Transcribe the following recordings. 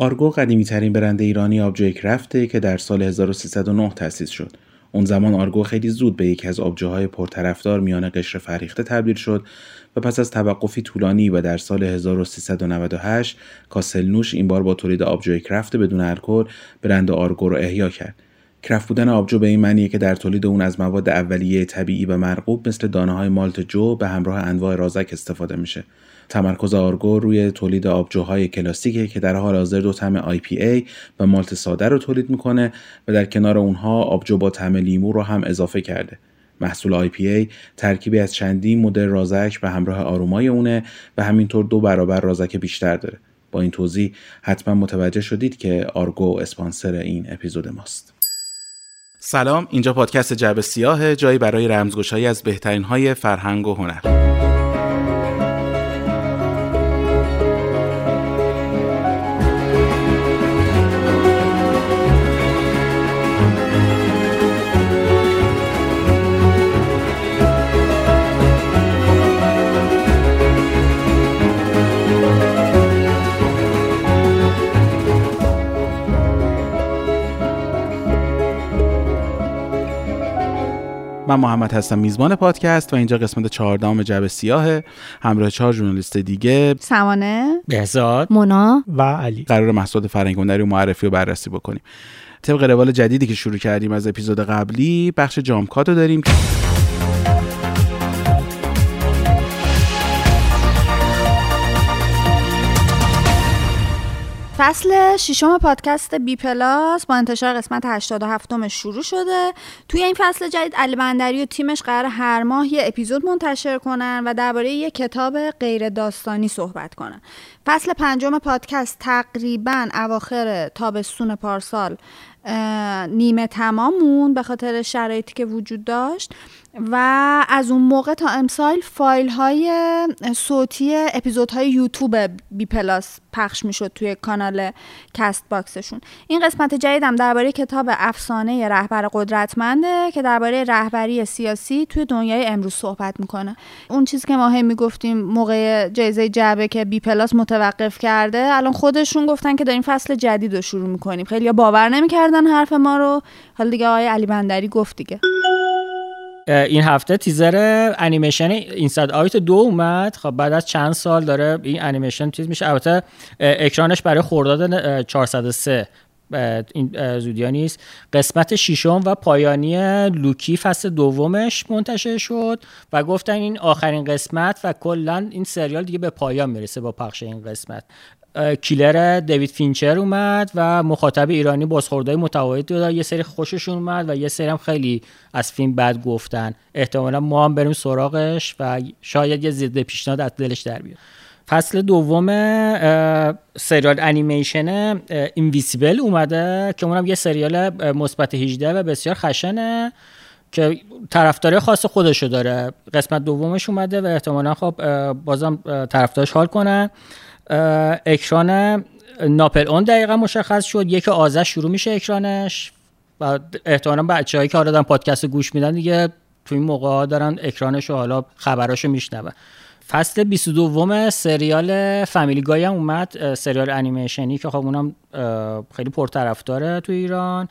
آرگو قدیمی‌ترین برند ایرانی آبجو کرفته که در سال 1309 تأسیس شد. اون زمان آرگو خیلی زود به یکی از آبجوهای پرطرفدار میان قشر فرهیخته تبدیل شد و پس از توقفی طولانی و در سال 1398 کاسلنوش این بار با تولید آبجوی کرفت بدون الکل برند آرگو را احیا کرد. کرفت بودن آبجو به این معنیه که در تولید اون از مواد اولیه طبیعی و مرغوب مثل دانه‌های مالت جو به همراه انواع رازک استفاده میشه. تمرکز آرگو روی تولید آبجوهای کلاسیکه که در حال حاضر دو طعم IPA و مالت ساده رو تولید میکنه و در کنار اونها آبجو با طعم لیمو رو هم اضافه کرده. محصول IPA ترکیبی از چندین مدل رازک و همراه آرومای اونه و همینطور 2 برابر رازک بیشتر داره. با این توضیح حتما متوجه شدید که آرگو اسپانسر این اپیزود ماست. سلام، اینجا پادکست جعبه سیاه، جایی برای رمزگشایی از بهترین های فرهنگ و هنر. من محمد هستم، میزبان پادکست، و اینجا قسمت 14 جعبه سیاه. همراه 4 ژورنالیست دیگه، سمانه، بهزاد، مونا و علی، قرار محصولات فرهنگ‌هنری و معرفی و بررسی بکنیم. طبق روال جدیدی که شروع کردیم از اپیزود قبلی، بخش جامکات رو داریم. فصل 6 پادکست بی پلاس با انتشار قسمت 87 شروع شده. توی این فصل جدید علی بندری و تیمش قرار هر ماه یه اپیزود منتشر کنن و درباره یه کتاب غیر داستانی صحبت کنن. فصل 5 پادکست تقریباً اواخر تابستون پارسال نیمه تمام مون به خاطر شرایطی که وجود داشت و از اون موقع تا امسال فایل های صوتی اپیزودهای یوتیوب بی پلاس پخش میشد توی کانال کست باکسشون. این قسمت جدیدم درباره کتاب افسانه رهبر قدرتمنده که درباره رهبری سیاسی توی دنیای امروز صحبت میکنه. اون چیزی که ما هم میگفتیم موقع جایزه جعبه که بی پلاس متوقف کرده، الان خودشون گفتن که داریم فصل جدید رو شروع میکنیم. خیلی باور نمیکردن حرف ما رو. حالا دیگه آقای علی بندری گفت دیگه. این هفته تیزر انیمیشن اینساید آوت 2 اومد. خب بعد از چند سال داره این انیمیشن چیز میشه. البته اکرانش برای خرداد 403 این زودیا نیست. قسمت 6 و پایانی لوکی فصل 2 منتشر شد و گفتن این آخرین قسمت و کلا این سریال دیگه به پایان میرسه با پخش این قسمت. کیلر دیوید فینچر اومد و مخاطب ایرانی بازخوردهای متواضعی داد. یه سری خوششون اومد و یه سری هم خیلی از فیلم بد گفتن. احتمالا ما هم بریم سراغش و شاید یه ضد پیشنهاد از دلش در بیاد. فصل 2 سریال انیمیشن اینویسیبل اومده که اونم یه سریال مثبت 18 و بسیار خشنه که طرفدارای خاص خودشو داره. قسمت 2 اومده و احتمالا خب بازم طرفدارش حال کنن. اکران ناپل اون دقیقا مشخص شد. 1 آذر شروع میشه اکرانش و احتمالاً بچه‌هایی که حالا دارن پادکست گوش میدن دیگه تو این موقع‌ها دارن اکرانش و حالا خبراشو میشنون. فصل 22 سریال فامیلی گای هم اومد، سریال انیمیشنی که خب اونم خیلی پرطرفداره تو ایران.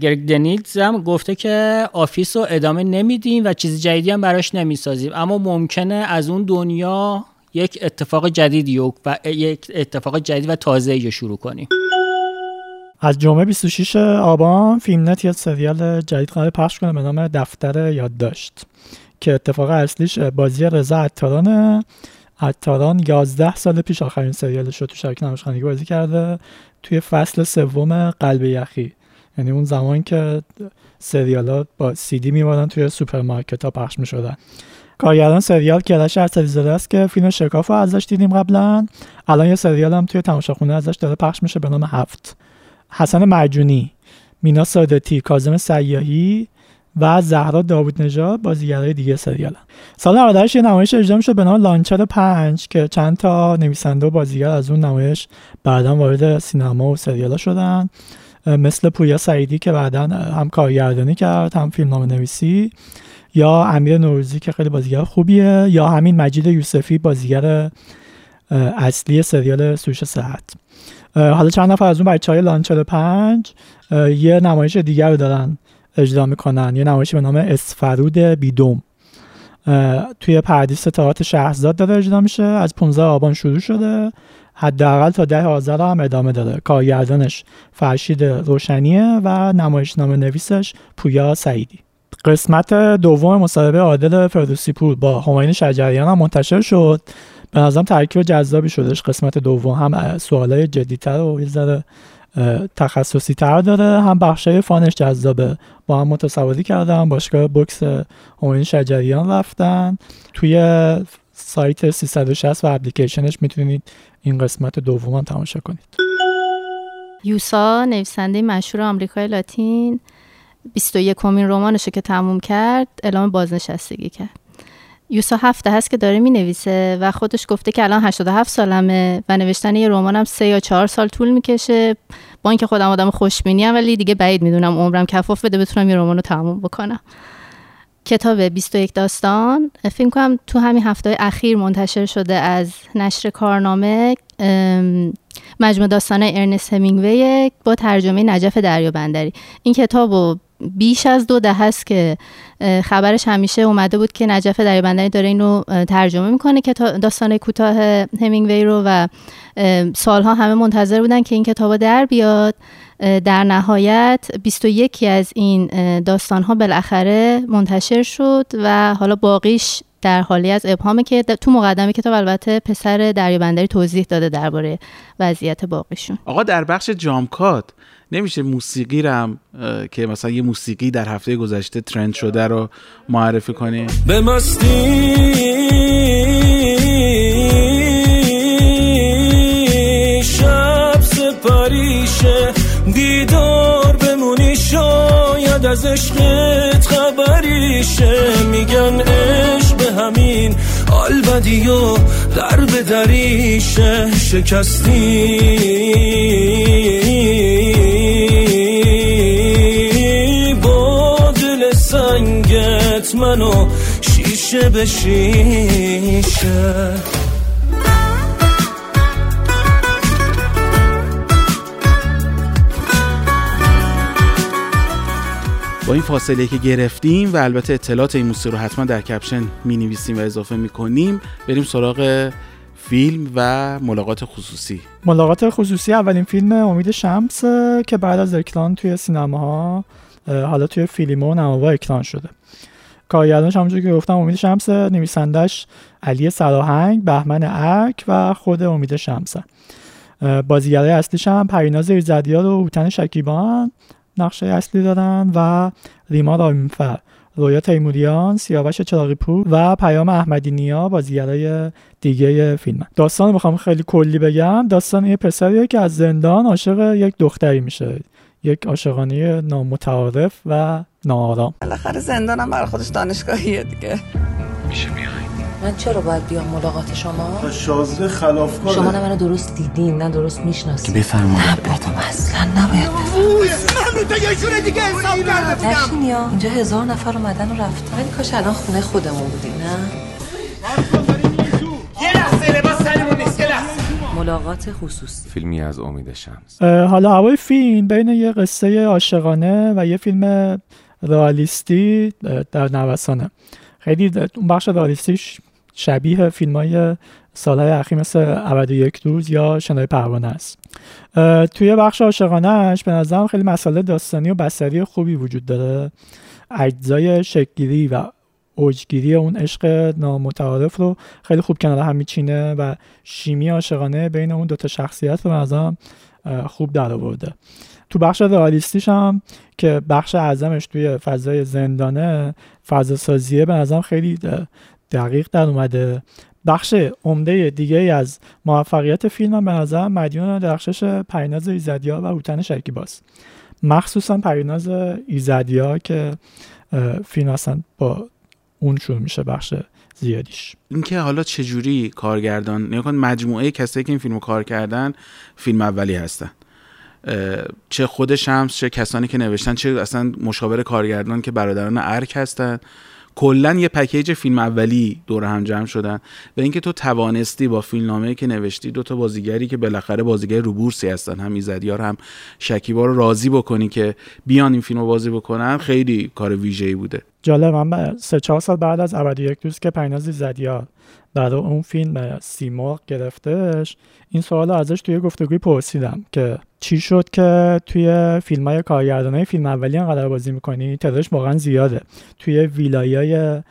گرگ دنیلز هم گفته که آفیس رو ادامه نمیدیم و چیز جدیدی هم براش نمیسازیم، اما ممکنه از اون دنیا یک اتفاق جدیدی و یک اتفاق جدید و تازه‌ای رو شروع کنیم. از جمعه 26 آبان فیلمنت یه سریال جدید قرار پخش کنه به نام دفتر یادداشت که اتفاق اصلیش بازی رضا عطارانه. عطاران 11 سال پیش آخرین سریالش رو تو شبکه نمایشخانگی بازی کرده توی فصل 3 قلب یخی، یعنی اون زمان که سریالات با CD می‌موندن توی سوپرمارکت‌ها پخش می‌شدن. کارگردان سریال کرش عطر است که فیلم شکاف رو ازش دیدیم قبلا. الان یه سریال هم توی تماشاخونه ازش داره پخش میشه به نام 7. حسن معجونی، مینا صادقی، کاظم صیائی و زهرا داوودنژاد بازیگرای دیگه سریالن. سال 98 یه نمایش اجرا میشه به نام لانچر پنج که چند تا نویسنده و بازیگر از اون نمایش بعداً وارد سینما و سریالا شدن، مثل پویا سعیدی که بعداً هم کارگردانی کرد هم فیلمنامه‌نویسی، یا امیر نوروزی که خیلی بازیگر خوبیه، یا همین مجید یوسفی بازیگر اصلی سریال سوش صحت. حالا چند نفر از اون بچه‌های لانچر پنج یه نمایش دیگر رو دارن اجرا میکنن، یه نمایشی به نام اسفرود بیدوم توی پردیس تئاتر شهرزاد داره اجرا میشه. از 15 آبان شروع شده، حداقل تا 10 آذر هم ادامه داره. کارگردانش فرشید روشنیه و نمایشنامه نویسش پویا سعیدی. قسمت دوم مصاحبه عادل فردوسی پور با همایون شجریان هم منتشر شد. به نظرم ترکیب جذابی شدش. قسمت دوم هم سوالای جدی‌تر و یه ذره تخصصی تر داره، هم بخشای فانش جذابه. با هم متصوری کردم، باشگاه بوکس همایون شجریان رفتن. توی سایت 360 و اپلیکیشنش میتونید این قسمت دوم هم تماشا کنید. یوسا نویسنده مشهور آمریکای لاتین 21مین رمانش که تموم کرد اعلام بازنشستگی کرد. یوسا 7 هست که داره می نویسه و خودش گفته که الان 87 سالمه و نوشتن یه رمانم 3 یا 4 سال طول میکشه. با اینکه خودم آدم خوشبینی‌ام ولی دیگه بعید میدونم عمرم کفاف بده بتونم یه رمان رو تموم بکنم. کتاب 21 داستان فکر کنم تو همین هفته‌های اخیر منتشر شده از نشر کارنامه، مجموعه داستان‌های ارنست همینگوی با ترجمه نجف دریابندری. این کتابو بیش از 2 دهه است که خبرش همیشه اومده بود که نجف دریابندری داره اینو ترجمه میکنه که داستان‌های کوتاه همینگوی رو، و سالها همه منتظر بودن که این کتابا در بیاد. در نهایت 21 از این داستان‌ها بالاخره منتشر شد و حالا باقیش در حالی از ابهامه که تو مقدمه کتاب البته پسر دریابندری توضیح داده درباره وضعیت باقیشون. آقا در بخش جامکات نمیشه موسیقی رم که مثلا یه موسیقی در هفته گذشته ترند شده رو معرفی کنی؟ به مستی شب سپاریشه دیدار بمونی شاید از عشقت خبریشه میگن عشق به همین البدی و در به دریشه شکستی سنگت منو شیشه به شیشه. با این فاصله که گرفتیم و البته اطلاعات این موسیقی رو حتما در کپشن می نویسیم و اضافه می کنیم، بریم سراغ فیلم و ملاقات خصوصی. ملاقات خصوصی اولین فیلم امید شمس که بعد از اکران توی سینماها حالا توی فیلمو نماوا اکران شده. کارگردانش همونجوری که گفتم امید شمس، نویسندش علی سراهنگ، بهمن ارک و خود امید شمس. بازیگرای اصلیش هم پریناز ایزدیار و هوتن شکیبان نقشه اصلی دارن و ریما رامینفر، رویا تیموریان، سیاوش چراغی پور و پیام احمدی نیا بازیگرای دیگه فیلمن. داستان میخوام خیلی کلی بگم. داستان یه پسریه که از زندان عاشق یک دختری میشه. یک عاشقانه نامتعارف و ناآرام. بالاخره زندانم برای خودش دانشگاهیه دیگه. میشه بیاید؟ من چرا باید بیام ملاقات شما؟ شازده خلافکاره. شما نه منو درست دیدین نه درست میشناسید. بفرمایید. نه بابا اصلا نباید بفرمایید. من دیگه یه جور دیگه حساب کردم. اینجا 1000 نفر اومدن و رفتن. ولی کاش الان خونه خودمون بودیم نه؟ یه لحظه لباس سرمون نیست. ملاقات خصوصی، فیلمی از امید شمس. حالا هوای فیلم بین یه قصه عاشقانه و یه فیلم رئالیستی در نوسانه. خیلی اون بخش رئالیستیش شبیه فیلم‌های سال‌های اخیر مثل ابد و یک روز یا شنای پروانه است. توی بخش عاشقانه‌اش به نظرم خیلی مسائل داستانی و بصری خوبی وجود داره. اجزای شکل‌گیری و اوجگیری اون عشق نامتعارف رو خیلی خوب کنار هم میچینه و شیمی عاشقانه بین اون دوتا شخصیت رو مثلا خوب در آورده. تو بخش رئالیستیش هم که بخش اعظمش توی فضای زندانه، فضا سازیه به نظرم خیلی دقیق در اومده. بخش عمده دیگه از موفقیت فیلم هم به نظرم مدیون درخشش پریناز ایزدیار و هوتن شکیباست. مخصوصا پریناز ایزدیار که فیلم اصلا با اون شروع میشه بخش زیادیش. اینکه حالا چجوری کارگردان نگاه کن، مجموعه کسایی که این فیلمو کار کردن فیلم اولی هستن، چه خود شمس چه کسانی که نوشتن، چه اصلا مشاور کارگردان که برادران ارک هستن، کلا یه پکیج فیلم اولی دور هم جمع شدن و اینکه تو توانستی با فیلمنامه‌ای که نوشتی دو تا بازیگری که بالاخره بازیگر رو بورسی هستن، هم ایزدیار هم شکیبا رو راضی بکنی که بیان این فیلمو بازی بکنن، خیلی کار ویژه‌ای بوده. جالب، من 3-4 سال بعد از ابدی یک دوست که پریناز ایزدیار برای اون فیلم سیمرغ گرفتش، این سوالو ازش توی گفتگوی پرسیدم که چی شد که توی فیلمای کارگردانای فیلم اولی انقدر بازی می‌کنی؟ تعدادش واقعا زیاده. توی ویلایای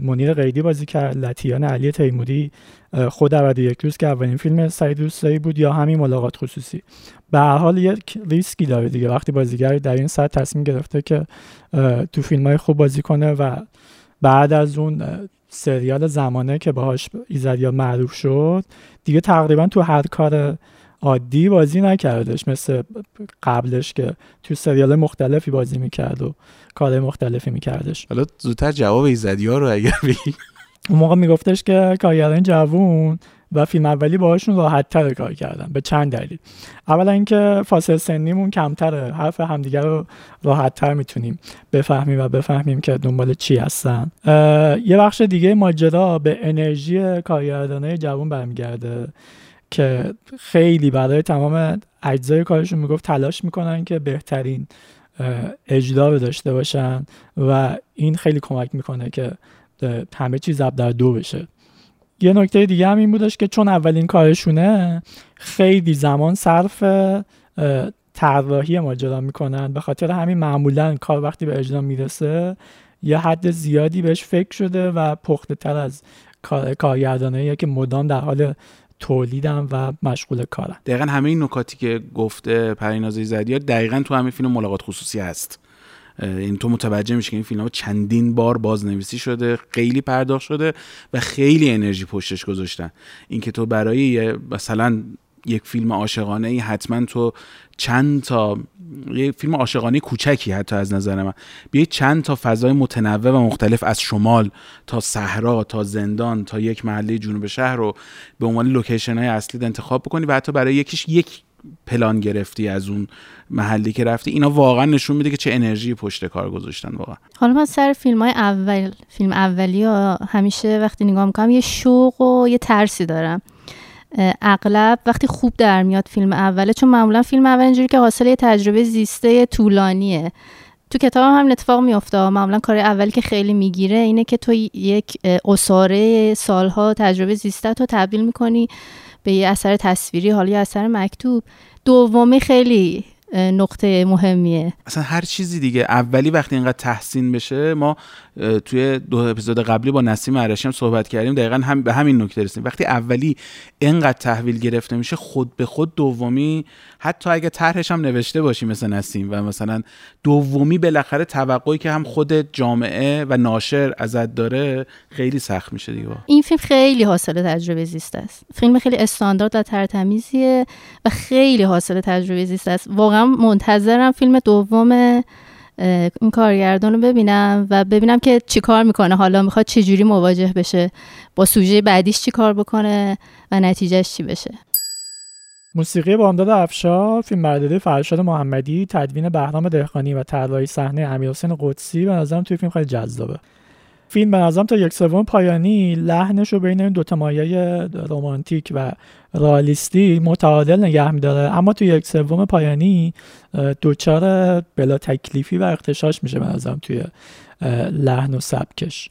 منیر قیدی بازی کرد، لطیان علی تیموری، خود عبدی یک روز که اولین فیلم سعید روستایی بود یا همین ملاقات خصوصی. به هر حال یک ریسکی داره دیگه وقتی بازیگر در این سطح تصمیم گرفته که تو فیلمای خوب بازی کنه و بعد از اون سریال زمانه که باهاش ایزدیار معروف شد دیگه تقریبا تو هر کار عادی بازی نکردش مثل قبلش که تو سریال مختلفی بازی میکرد و کار مختلفی میکردش. حالا زودتر جواب ایزدیار رو اگر بگیم، اون موقع میگفتش که کارگردان جوون و فیلم اولی باهاشون راحت‌تر کار کردن به چند دلیل. اولا اینکه فاصله سنیمون کمتره، حرف همدیگه رو راحت‌تر میتونیم بفهمیم و بفهمیم که دنبال چی هستن. یه بخش دیگه ماجرا به انرژی کارگردانای جوان برمیگرده که خیلی برای تمام اجزای کارشون میگفت تلاش میکنن که بهترین اجرا رو داشته باشن و این خیلی کمک میکنه که همه چیز ضرب در دو بشه. یه نکته دیگه هم این بودش که چون اولین کارشونه خیلی زمان صرف طراحی ماجرا میکنن، به خاطر همین معمولا کار وقتی به اجرا میرسه یه حد زیادی بهش فکر شده و پخته تر از کارگردانایی که مدام در حال تولیدم و مشغول کارم. دقیقا همه این نکاتی که گفته پریناز ایزدیار دقیقا تو همین فیلم ملاقات خصوصی هست. این تو متوجه میشه که این فیلم‌ها چندین بار بازنویسی شده، خیلی پرداخت شده و خیلی انرژی پشتش گذاشتن. اینکه تو برای مثلا یک فیلم عاشقانه ای حتما تو چند تا یک فیلم عاشقانه کوچکی حتی از نظر من بیای چند تا فضای متنوع و مختلف از شمال تا صحرا تا زندان تا یک محله جنوب شهر رو به عنوان لوکیشن‌های اصلی انتخاب بکنی و حتی برای یکیش یک پلان گرفتی از اون محلی که رفتی. اینا واقعا نشون میده که چه انرژی پشت کار گذاشتن واقعا. حالا من سر فیلم‌های اول، فیلم اولی ها همیشه وقتی نگاه می‌کنم یه شوق و یه ترسی دارم. اغلب وقتی خوب در میاد فیلم اوله، چون معمولا فیلم اول اینجوری که حاصل یه تجربه زیسته طولانیه. تو کتاب هم اتفاق میفته، معمولا کار اولی که خیلی میگیره اینه که تو یک اساره سالها تجربه زیسته تو تبدیل می‌کنی به یه اثر تصویری، حالا یه اثر مکتوب. دومی خیلی نقطه مهمیه. اصلا هر چیزی دیگه اولی وقتی اینقدر تحسین بشه، ما توی 2 اپیزود قبلی با نسیم عرشی هم صحبت کردیم، دقیقاً هم به همین نکته رسیدیم. وقتی اولی اینقدر تحویل گرفته میشه، خود به خود دومی، حتی اگه طرحش هم نوشته باشی مثل نسیم و مثلا دومی، بالاخره توقعی که هم خود جامعه و ناشر ازت داره خیلی سخت میشه دیگه. این فیلم خیلی حاصل تجربه زیست است. فیلم خیلی استاندارد و ترتمیزیه و خیلی حاصل تجربه زیست است. من منتظرم فیلم دوم این کارگردان رو ببینم و ببینم که چی کار میکنه، حالا میخواد چی جوری مواجه بشه با سوژه بعدیش، چی کار بکنه و نتیجهش چی بشه. موسیقی بامداد افشار، فیلم برداری فرشاد محمدی، تدوین بهرام دهقانی و طراحی صحنه امیرحسین قدسی به نظرم توی فیلم خیلی جذابه. فیلم به نظرم تا 1/3 پایانی لحنش رو بین این دوتا مایه رمانتیک و رئالیستی متعادل نگه می‌داره، اما تو 1/3 پایانی دوچار بلا تکلیفی و اغتشاش میشه به نظرم توی لحن و سبکش.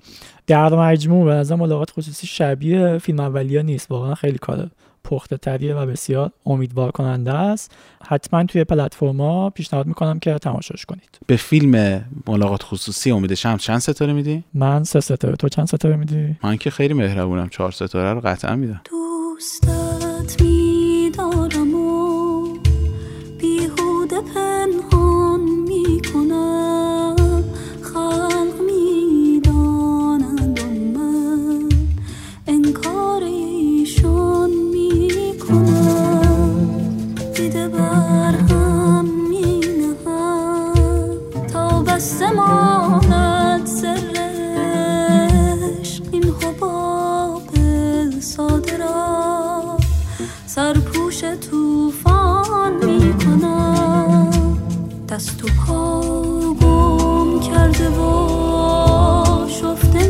در مجموع به نظرم ملاقات خصوصی شبیه فیلم اولیه نیست، واقعا خیلی کاره پخته تریه و بسیار امیدوار کننده است. حتما توی پلتفرما پیشنهاد میکنم که تماشاش کنید. به فیلم ملاقات خصوصی امید شمس چند ستاره میدی؟ من 3 ستاره. تو چند ستاره میدی؟ من که خیلی مهربونم، 4 ستاره رو قطعا میدم. دوستت میدارم و بیهوده پنهان میکنم، خلق میدانند و من انکار ایشان دیده بر هم می نهم تا بسته ماند سر عشق. این حباب ساده را سرپوش توفان می کنم، دست و پا گم کرده و شفته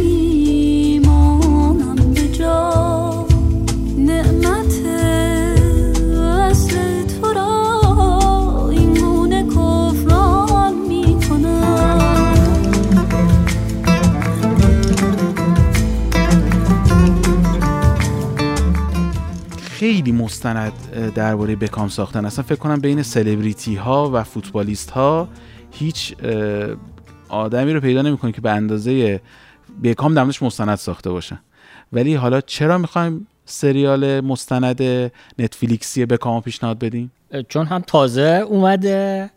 مستند درباره بکام ساختن. اصلا فکر کنم بین سلبریتی ها و فوتبالیست ها هیچ آدمی رو پیدا نمی‌کنی که به اندازه بکام درموردش مستند ساخته باشن. ولی حالا چرا می‌خوایم سریال مستند نتفلیکسی بکام پیشنهاد بدیم؟ چون هم تازه اومده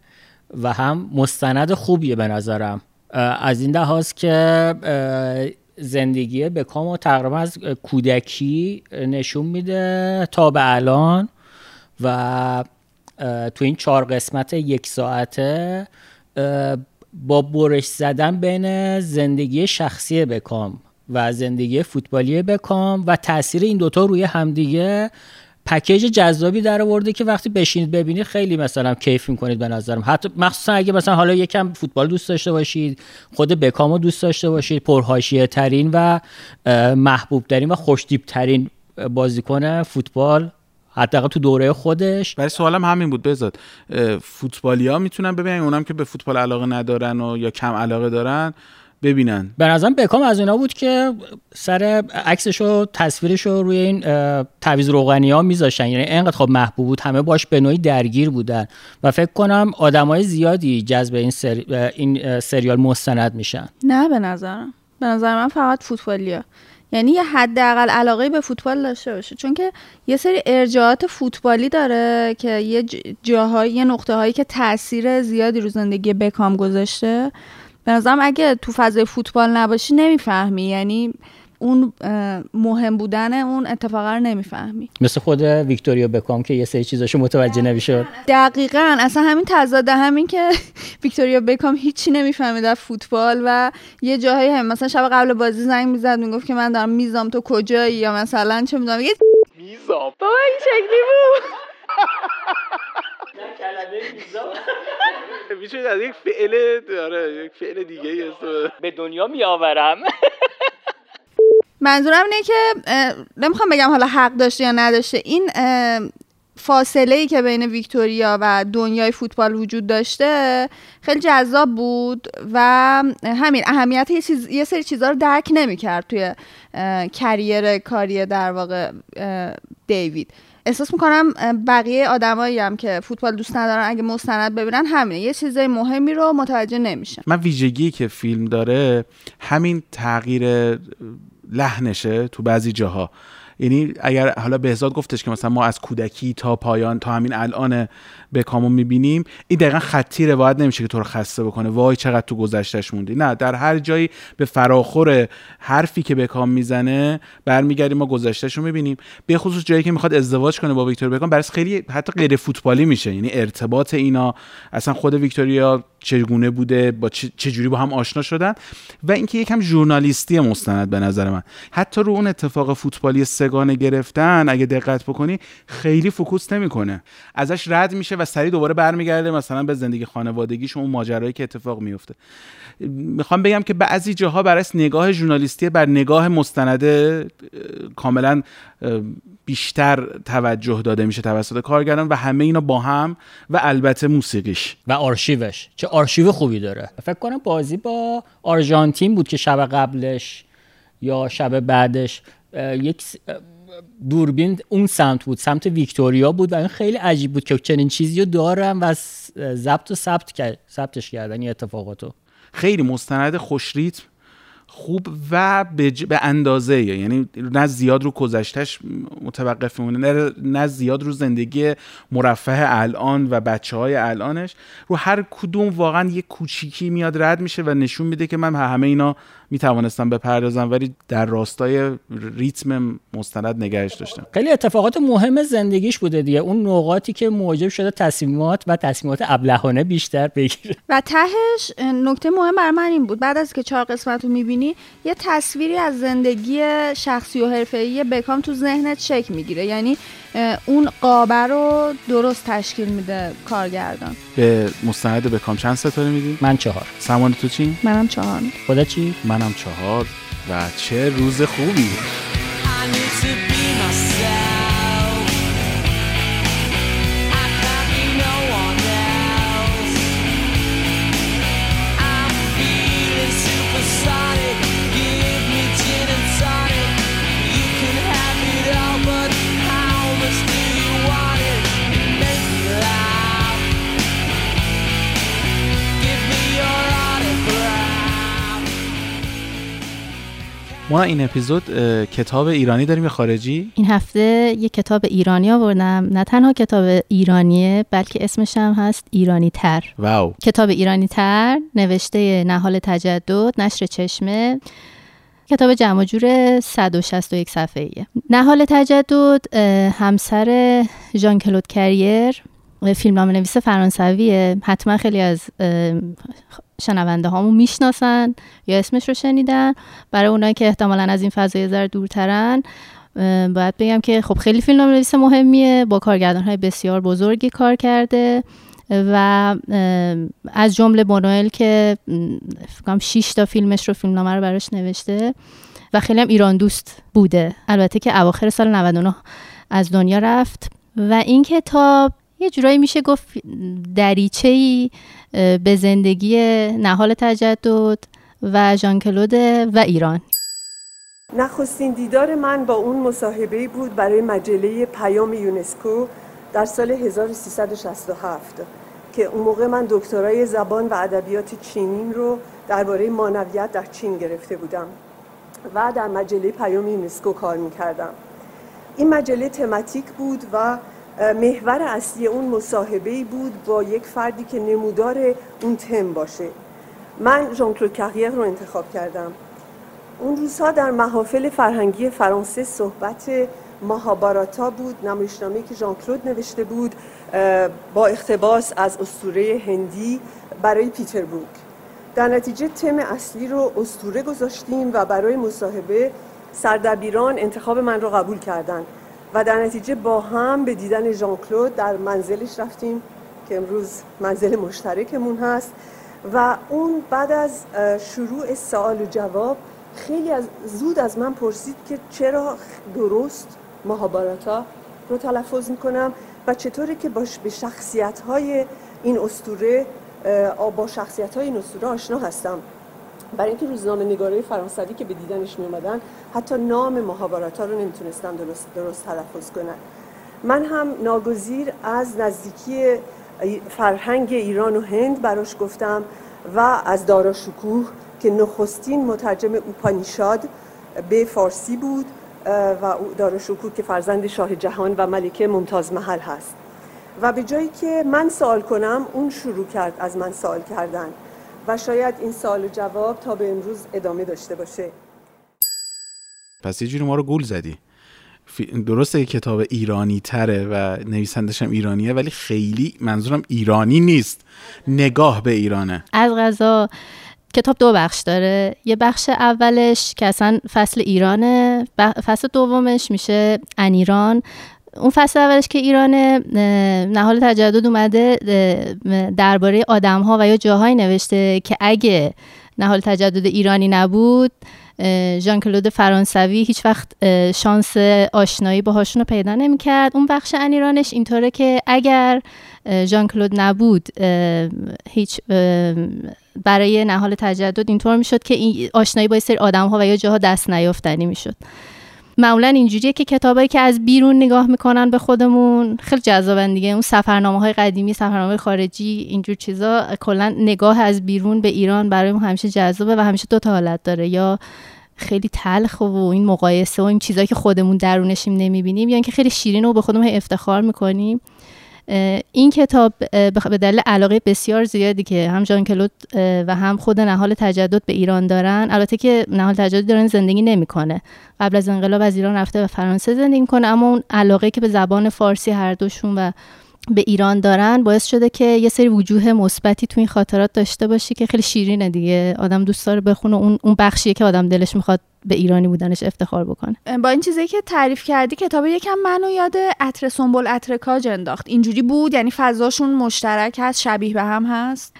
و هم مستند خوبیه به نظرم. از این لحاظ که زندگی بکامو تقریبا از کودکی نشون میده تا به الان و تو این 4 قسمت 1 ساعته با برش زدن بین زندگی شخصی بکام و زندگی فوتبالی بکام و تاثیر این دوتا روی همدیگه پکیج جذابی در آورده که وقتی بشینید ببینید خیلی مثلا کیف می‌کنید به نظرم. حتی مخصوصا اگه مثلا حالا یکم فوتبال دوست داشته باشید، خود بکامو دوست داشته باشید، پرحاشیه ترین و محبوب ترین و خوش‌تیپ ترین بازیکن فوتبال حداقل تو دوره خودش. برای سوالم همین بود بذات. فوتبالیا میتونن ببینن، اونام که به فوتبال علاقه ندارن و یا کم علاقه دارن ببینن. به نظرم بکام از اینا بود که سر عکسشو تصویرشو روی این تعویض روغنی‌ها میذاشتن، یعنی انقدر خب محبوب بود، همه باش به نوعی درگیر بودن و فکر کنم آدمای زیادی جذب این سریال مستند میشن. نه به نظر من فقط فوتبالیا، یعنی یه حداقل علاقه به فوتبال داشته باشه، چون که یه سری ارجاعات فوتبالی داره که یه جاهایی، یه نقطه‌هایی که تاثیر زیادی رو زندگی بکام گذاشته. به نظرم اگه تو فضای فوتبال نباشی نمیفهمی، یعنی اون مهم بودن اون اتفاقا رو نمیفهمی. مثل خود ویکتوریا بکام که یه سری چیزاشو متوجه نمیشد. دقیقاً، اصلا همین تضاد، همین که ویکتوریا بکام هیچی نمیفهمید از فوتبال و یه جاهایی هم مثلا شب قبل بازی زنگ میزد میگفت که من دارم میزام تو کجایی، یا مثلا چه میدونم میگه میزام. بابا این شکلی بود. میتونید از یک فعل دیگه است به دنیا میآورم. منظورم اینه که نمیخوام بگم حالا حق داشته یا نداشته، این فاصله‌ای که بین ویکتوریا و دنیای فوتبال وجود داشته خیلی جذاب بود و همین اهمیت یه سری چیزا رو درک نمی‌کرد توی کاری در واقع دیوید. احساس میکنم بقیه آدمایی هم که فوتبال دوست ندارن اگه مستند ببینن همینه، یه چیزای مهمی رو متوجه نمیشن. من ویژگی که فیلم داره همین تغییر لحنشه تو بعضی جاها، یعنی اگر حالا بهزاد گفتش که مثلا ما از کودکی تا پایان تا همین الان بکامو میبینیم، این دقیقا خطی روایت نمیشه که تو رو خسته بکنه وای چقدر تو گذشتهش موندی. نه، در هر جایی به فراخور حرفی که بکام میزنه برمیگردیم ما گذشتهش رو میبینیم. به خصوص جایی که میخواد ازدواج کنه با ویکتوریا بکام، برای خیلی حتی غیر فوتبالی میشه، یعنی ارتباط اینا، اصلا خود ویکتوریا چگونه بوده، با چجوری با هم آشنا شدن و اینکه یکم ژورنالیستی مستند به نظر من. حتی رو اون اتفاق فوتبالی سگانه گرفتن اگه دقت بکنی خیلی فوکوس نمیکنه، ازش رد میشه و سریع دوباره برمیگرده مثلا به زندگی خانوادگیش و اون ماجرایی که اتفاق میفته. میخوام بگم که بعضی جاها برای نگاه ژورنالیستی بر نگاه مستنده کاملا بیشتر توجه داده میشه توسط کارگردان و همه اینا با هم و البته موسیقیش و آرشیوش. چه آرشیو خوبی داره. فکر کنم بازی با آرژانتین بود که شب قبلش یا شب بعدش یک دوربین اون سمت بود، سمت ویکتوریا بود و این خیلی عجیب بود که چنین چیزی رو دارم و ضبطش کردن این اتفاقاتو. خیلی مستند خوش ریتم، خوب و به اندازه، یعنی نه زیاد رو گذشتهش متوقف میمونه نه زیاد رو زندگی مرفه الان و بچه‌های الانش، رو هر کدوم واقعا یه کوچیکی میاد رد میشه و نشون میده که من همه اینا میتوانستم بپردازم ولی در راستای ریتم مستند نگهش داشتم. خیلی اتفاقات مهم زندگیش بوده دیگه، اون نقاطی که موجب شده تصمیمات ابلهانه بیشتر بگیره. و تهش نکته مهم برای من این بود، بعد از که 4 قسمت رو میبینی یه تصویری از زندگی شخصی و حرفه‌ای بکام تو ذهنت شکل میگیره، یعنی اون قابه رو درست تشکیل میده کارگردان. به مستند بکام چند ستاره میدی؟ من 4. سامان تو چی؟ منم 4. خودت چی؟ منم 4 و چه روز خوبی. ما این اپیزود کتاب ایرانی داریم خارجی؟ این هفته یه کتاب ایرانی آوردم، نه تنها کتاب ایرانیه بلکه اسمش هم هست ایرانی تر. واو. کتاب ایرانی تر نوشته نهال تجدد، نشر چشمه. کتاب جمع جور 161 صفحه‌ایه. نهال تجدد همسر ژان کلود کریر، فیلمنامه نویس فرانسویه. حتما خیلی از شنونده هامون میشناسن یا اسمش رو شنیدن. برای اونایی که احتمالاً از این فضای ذره دورترن باید بگم که خب خیلی فیلمنامه نویس مهمیه، با کارگردان‌های بسیار بزرگی کار کرده و از جمله بونوئل که فکر کنم 6 تا فیلمش رو فیلمنامه رو براش نوشته و خیلی هم ایران دوست بوده. البته که اواخر سال 99 از دنیا رفت و این کتاب یه جورایی میشه گفت دریچه‌ای به زندگی نهال تجدد و ژان کلود و ایران. نخستین دیدار من با اون مصاحبه‌ای بود برای مجله پیام یونسکو در سال 1367 که اون موقع من دکترای زبان و ادبیات چینی رو درباره معنویات در چین گرفته بودم و در مجله پیام یونسکو کار می‌کردم. این مجله تماتیک بود و محور اصلی اون مصاحبه‌ای بود با یک فردی که نمودار اون تم باشه. من ژان کلود کریر رو انتخاب کردم. اون روزها در محافل فرهنگی فرانسه صحبت ماهاباراتا بود، نمایشنامه‌ای که ژان کلود نوشته بود با اقتباس از اسطوره هندی برای پیتر بروک. در نتیجه تم اصلی رو اسطوره گذاشتیم و برای مصاحبه سردبیران انتخاب من رو قبول کردند و در نتیجه با هم به دیدن ژان کلود در منزلش رفتیم که امروز منزل مشترکمون هست و اون بعد از شروع سوال و جواب خیلی زود از من پرسید که چرا درست ماهاباراتا رو تلفظ میکنم و چطوره که به شخصیت‌های این اسطوره آشنا هستم، برای اینکه روزنامه نگارای فرانسوی که به دیدنش می اومدن حتی نام ماهاباراتا رو نمیتونستن درست تلفظ کنن. من هم ناگزیر از نزدیکی فرهنگ ایران و هند براش گفتم و از دارا شکوه که نخستین مترجم اوپانیشاد به فارسی بود و دارا شکوه که فرزند شاه جهان و ملکه ممتاز محل هست و به جایی که من سوال کنم اون شروع کرد از من سوال کردن و شاید این سوال و جواب تا به امروز ادامه داشته باشه. پس یه جوری ما رو گول زدی. درسته کتاب ایرانی تره و نویسندش هم ایرانیه ولی خیلی منظورم ایرانی نیست، نگاه به ایرانه. از قضا کتاب دو بخش داره، یه بخش اولش که اصلا فصل ایرانه، فصل دومش میشه ان ایران. اون فصل اولش که ایران نهال تجدد اومده درباره آدم‌ها و یا جاهایی نوشته که اگه نهال تجدد ایرانی نبود ژان کلود فرانسوی هیچ وقت شانس آشنایی باهاشون رو پیدا نمی‌کرد. اون بخش ان ایرانش اینطوره که اگر ژان کلود نبود هیچ برای نهال تجدد اینطور میشد که این آشنایی با سری آدم‌ها و یا جاها دست نیافتنی میشد. معمولا اینجوریه که کتابایی که از بیرون نگاه میکنن به خودمون خیلی جذابن دیگه. اون سفرنامه‌های قدیمی، سفرنامه خارجی، اینجور چیزا کلا نگاه از بیرون به ایران برای ما همیشه جذابه و همیشه دو تا حالت داره، یا خیلی تلخ و این مقایسه و این چیزایی که خودمون درونشیم نمیبینیم، یا اینکه خیلی شیرین و به خودمون افتخار میکنیم. این کتاب به دلیل علاقه بسیار زیادی که هم ژان کلود و هم خود نهال تجدد به ایران دارن، البته که نهال تجدد ایران زندگی نمیکنه، قبل از انقلاب از ایران رفته به فرانسه زندگی میکنه، اما اون علاقه که به زبان فارسی هر دوشون و به ایران دارن باعث شده که یه سری وجوه مثبتی تو این خاطرات داشته باشی که خیلی شیرینه دیگه. آدم دوست داره بخونه، اون بخشیه که آدم دلش میخواد به ایرانی بودنش افتخار بکنه. با این چیزایی که تعریف کردی کتاب یکم منو یاد عطر سنبل عطر کاج انداخت. اینجوری بود؟ یعنی فضاشون مشترک هست، شبیه به هم هست؟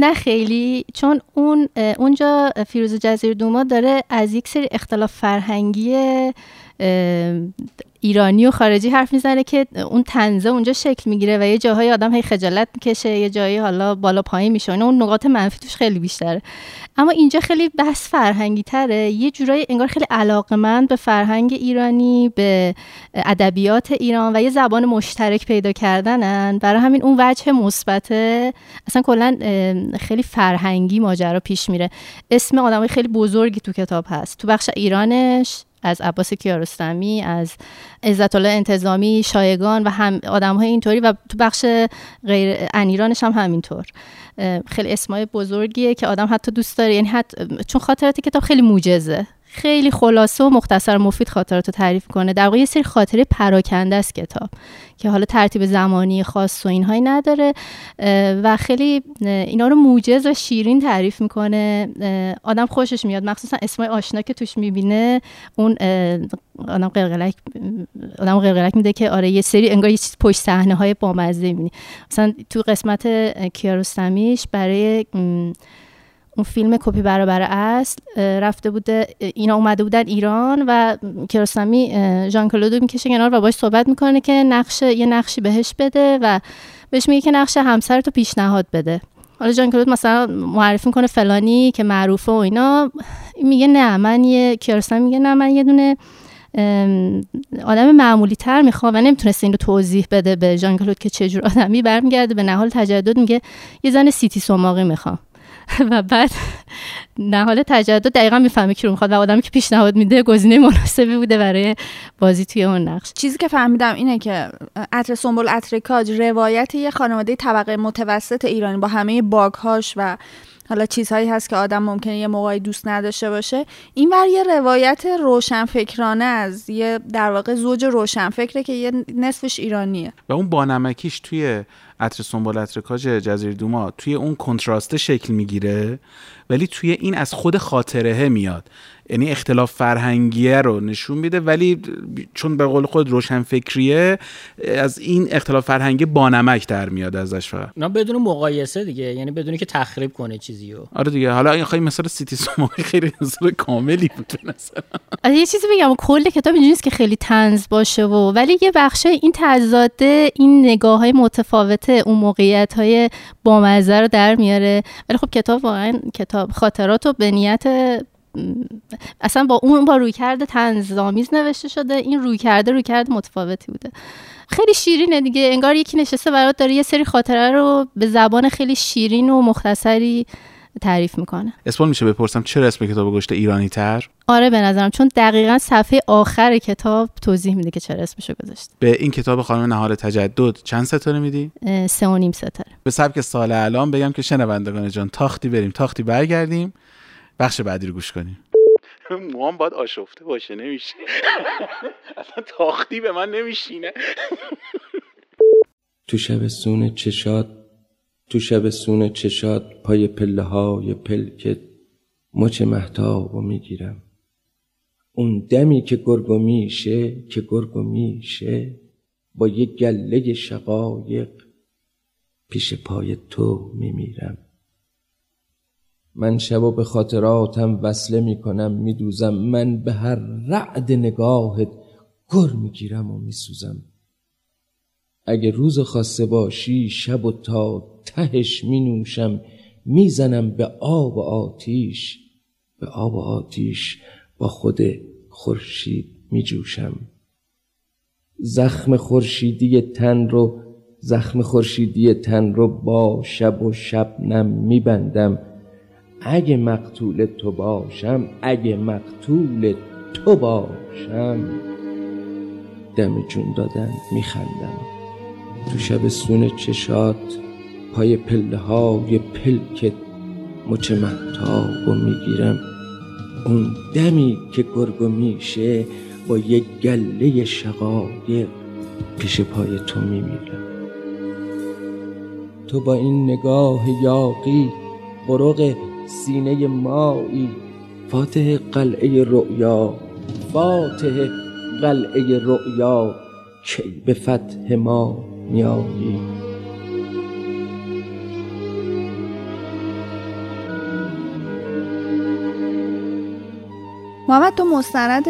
نه خیلی، چون اونجا فیروز جزیردوما داره از یک سری اختلاف فرهنگی ایرانی و خارجی حرف میزنه که اون طنزه اونجا شکل میگیره و یه جاهای آدم هی خجالت میکشه، یه جایی حالا بالا پایین میشونه، اون نقاط منفی توش خیلی بیشتره. اما اینجا خیلی بحث فرهنگی تره، یه جورایی انگار خیلی علاقه‌مند به فرهنگ ایرانی، به ادبیات ایران و یه زبان مشترک پیدا کردنن. برای همین اون وجه مثبته، اصلا کلا خیلی فرهنگی ماجرا پیش میره. اسم آدمای خیلی بزرگی تو کتاب هست، تو بخش ایرانش از عباس کیارستمی، از عزت‌الله انتظامی، شایگان و هم آدم‌های اینطوری، و تو بخش غیر انیرانش هم همینطور. خیلی اسمای بزرگیه که آدم حتی دوست داره، یعنی حتی چون خاطرات کتاب خیلی موجزه، خیلی خلاصه و مختصر مفید خاطراتو تعریف کنه. در واقع یه سری خاطره پراکنده است کتاب که حالا ترتیب زمانی خاص و اینهایی نداره و خیلی اینا رو موجز و شیرین تعریف میکنه. آدم خوشش میاد، مخصوصا اسمای آشنا که توش میبینه، اون آدم قلقلک میده که آره، یه سری انگار یه چیز پشت صحنه های بامزه میبینی. مثلا تو قسمت کیارستمیش برای اون فیلم کپی برابر اصل رفته بوده، اینا اومده بودن ایران و کیارستمی ژان کلودو میکشه کنار و باهاش صحبت میکنه که یه نقشی بهش بده و بهش میگه که نقش همسرتو پیشنهاد بده. حالا ژان کلود مثلا معرفی میکنه فلانی که معروفه و اینا، میگه نه من یه کیارستمی میگه نه من یه دونه آدم معمولی تر میخوام و نمیتونسته این رو توضیح بده به ژان کلود که چه جور آدمی. برمیگرده به نهال تجدد میگه یه زن سیتی سماقی میخوام و بعد نهال تجدد دقیقاً میفهمه کی رو میخواد و آدمی که پیشنهاد میده گزینه مناسبی بوده برای بازی توی اون نقش. چیزی که فهمیدم اینه که عطر سنبل عطر کاج روایت یه خانواده طبقه متوسط ایرانی با همه باگ‌هاش و حالا چیزهایی هست که آدم ممکنه یه موقعی دوست نداشته باشه، این ور یه روایت روشنفکرانه از یه در واقع زوج روشنفکره که یه نصفش ایرانیه و اون بانمکیش توی عطر سنبل عطر کاج جزیره دوما توی اون کنتراست شکل میگیره، ولی توی این از خود خاطره میاد، یعنی اختلاف فرهنگیه رو نشون میده، ولی چون به قول خود روشنفکریه از این اختلاف فرهنگی بانمک در میاد ازش، فقط نه بدون مقایسه دیگه، یعنی بدون که تخریب کنه چیزیو. آره دیگه، حالا این خیلی مثلا سیتی سماقی خیلی مثلا کاملی بود مثلا. آره یه چیزی بگم، کل کتاب اینجوریه که خیلی طنز باشه و ولی یه بخشه این تضاده، این نگاه‌های متفاوته، اون موقعیت‌های بامزه رو در میاره. ولی خب کتاب واقعا کتاب خاطراتو به نیت اصلا با رویکرد طنزآمیز نوشته شده، این رویکرد متفاوتی بوده. خیلی شیرینه دیگه، انگار یکی نشسته برات داره یه سری خاطره رو به زبان خیلی شیرین و مختصری تعریف میکنه. اسپول میشه بپرسم چرا اسم کتاب گذاشته ایرانی تر؟ آره به نظرم چون دقیقاً صفحه آخر کتاب توضیح میده که چرا اسمش رو گذاشت. به این کتاب خانم نهال تجدد چند ستاره میدی؟ 3.5 ستاره. به سبک سال الان بگم که شنوندگان جان تاختی بریم تاختی برگردیم، بخش بعدی رو گوش کنیم. موام باید آشفته باشه، نمیشه اصلا تاختی به من نمیشینه. تو شب سونه چشاد پای پله های پلک مچ مهتاب و میگیرم، اون دمی که گرگ میشه با یه گله شقایق پیش پای تو میمیرم. من شبا به خاطراتم وصله میکنم میدوزم، من به هر رعد نگاهت گر میگیرم و میسوزم. اگه روز خواسته باشی شب و تا تهش مینوشم، میزنم به آب و آتیش با خود خورشید میجوشم. زخم خورشیدی تن رو با شب و شبنم میبندم. اگه مقتول تو باشم دم جون دادن میخندم. تو شب سونه چشات پای پله های پلکت مچ مهتاب و میگیرم، اون دمی که گرگ میشه با یک گله شقایق پیش پای تو میمیرم. تو با این نگاه یاغی برق سینه مایی، فاتح قلعه رؤیا که به فتح ما نیایی. محمد تو مستند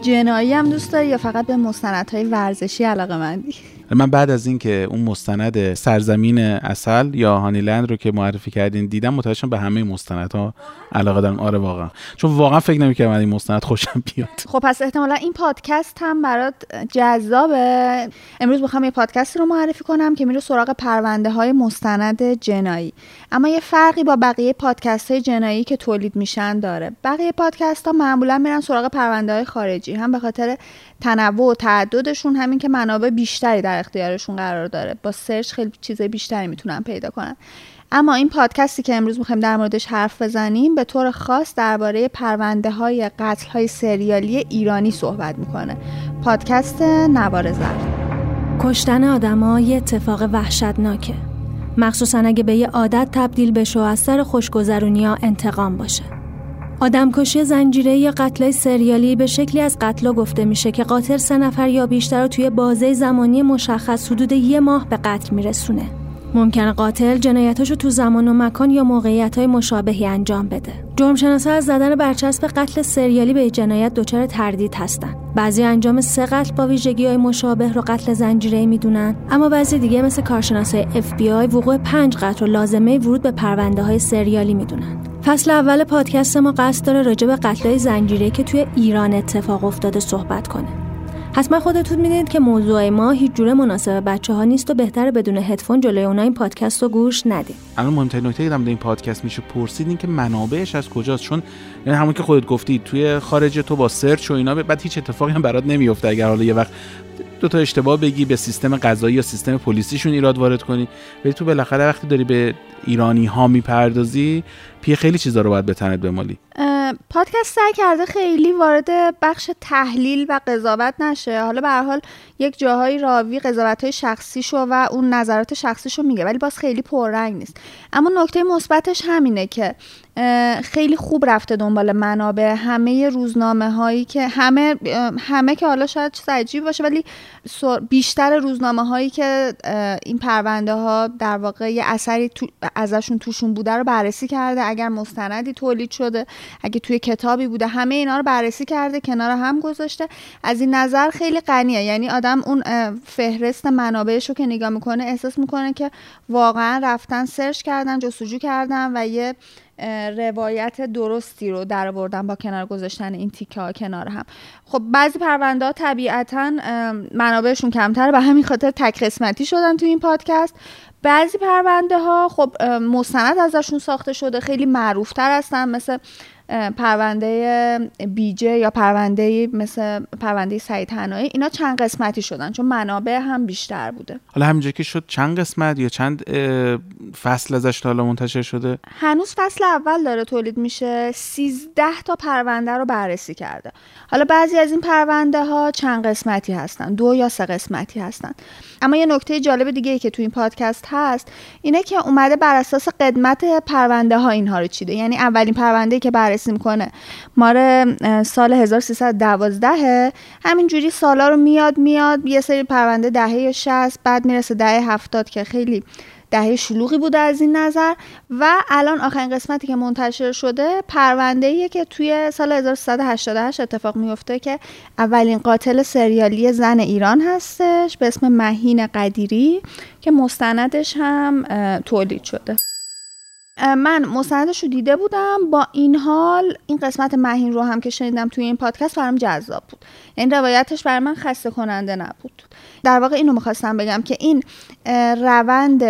جنایی هم دوست داری یا فقط به مستندهای ورزشی علاقه مندی؟ من بعد از این که اون مستند سرزمین عسل یا هانیلند رو که معرفی کردین دیدم، متوجه شدم به همه مستندها علاقه دارم. آره واقعا، چون واقعا فکر نمی‌کردم این مستند خوشم بیاد. خب پس احتمالا این پادکست هم برات جذابه. امروز می‌خوام یه پادکست رو معرفی کنم که میره سراغ پرونده‌های مستند جنایی، اما یه فرقی با بقیه پادکست‌های جنایی که تولید میشن داره. بقیه پادکست‌ها معمولا میرن سراغ پرونده‌های خارجی، هم به خاطر تنوع و تعددشون، همین که منابع بیشتری در اختیارشون قرار داره، با سرچ خیلی چیزای بیشتری میتونن پیدا کنن. اما این پادکستی که امروز میخوایم در موردش حرف بزنیم به طور خاص درباره پرونده‌های قتل‌های سریالی ایرانی صحبت میکنه. پادکست نوار زرد. کشتن آدم‌ها یه اتفاق وحشتناکه، مخصوصا اگه به یه عادت تبدیل بشه و از سر خوشگذرونی‌ها انتقام باشه. آدمکشی زنجیره یا قتل‌های سریالی به شکلی از قتل‌ها گفته میشه که قاتل 3 نفر یا بیشتر رو توی بازه زمانی مشخص حدود 1 ماه به قتل میرسونه. ممکنه قاتل جنایتاشو تو زمان و مکان یا موقعیت‌های مشابهی انجام بده. جرمشناسا از زدن برچسب قتل سریالی به جنایت دچار تردید هستن. بعضی انجام 3 قتل با ویژگی‌های مشابه رو قتل زنجیره‌ای میدونن، اما بعضی دیگه مثل کارشناسای FBI وقوع 5 قتل رو لازمه ورود به پرونده‌های سریالی میدونن. فصل اول پادکست ما قصد داره راجع به قتل‌های زنجیره‌ای که توی ایران اتفاق افتاده صحبت کنه. حتما خودتون میدونید که موضوع ما هیچ جوره مناسب بچه‌ها نیست و بهتره بدون هدفون جلوی اونها این پادکست رو گوش ندید. الان مهمترین نکته در این پادکست میشه پرسید این که منابعش از کجاست، چون یعنی همون که خودت گفتی توی خارج تو با سرچ و اینا بعد هیچ اتفاقی هم برات نمیفته. اگر حالا یه وقت 2 تا اشتباه بگی به سیستم قضایی یا سیستم پلیسیشون ایراد وارد کنی، ولی تو بالاخره وقتی داری به ایرانی ها میپردازی پی خیلی چیزا رو باید بتنت بمالی. پادکست سعی کرده خیلی وارد بخش تحلیل و قضاوت نشه. حالا به هر حال یک جاهای راوی قضاوت‌های شخصیشو و اون نظرات شخصیشو میگه، ولی باز خیلی پررنگ نیست. اما نکته مثبتش همینه که خیلی خوب رفته دنبال منابع. همه روزنامه‌هایی که همه که حالا شاید چیز عجیب باشه، ولی بیشتر روزنامه‌هایی که این پرونده‌ها در واقع یه اثری ازشون توشون بوده رو بررسی کرده. اگر مستندی تولید شده، اگه توی کتابی بوده، همه اینا رو بررسی کرده، کنار هم گذاشته. از این نظر خیلی غنیه. یعنی آدم اون فهرست منابعش رو که نگاه میکنه احساس میکنه که واقعا رفتن سرچ کردن، جستجو کردن و یه روایت درستی رو در آوردن با کنار گذاشتن این تیکه‌ها کنار هم. خب بعضی پرونده‌ها طبیعتاً منابعشون کمتره، به همین خاطر تک قسمتی شدن تو این پادکست. بعضی پرونده‌ها خب مستند ازشون ساخته شده، خیلی معروف‌تر هستن، مثل پرونده بیجه یا پرونده مثل پرونده سعید حنایی. اینا چند قسمتی شدن چون منابع هم بیشتر بوده. حالا همینجوری که شد چند قسمت یا چند فصل ازش تا حالا منتشر شده؟ هنوز فصل اول داره تولید میشه. 13 تا پرونده رو بررسی کرده. حالا بعضی از این پرونده ها چند قسمتی هستن، 2 یا 3 قسمتی هستن. اما یه نکته جالب دیگه ای که تو این پادکست هست اینه که اومده بر اساس قدمت پرونده ها اینها رو چیده. یعنی اولین پرونده که بررسی میکنه ماره سال 1312، همینجوری سالا رو میاد یه سری پرونده دهه 60، بعد میرسه دهه 70 که خیلی دهه شلوغی بوده از این نظر، و الان آخرین قسمتی که منتشر شده پرونده‌ایه که توی سال 1388 اتفاق میفته که اولین قاتل سریالی زن ایران هستش به اسم مهین قدیری که مستندش هم تولید شده. من مستندش رو دیده بودم، با این حال این قسمت مهین رو هم که شنیدم توی این پادکست برام جذاب بود. این روایتش برای من خسته کننده نبود. در واقع اینو می‌خواستم بگم که این روند،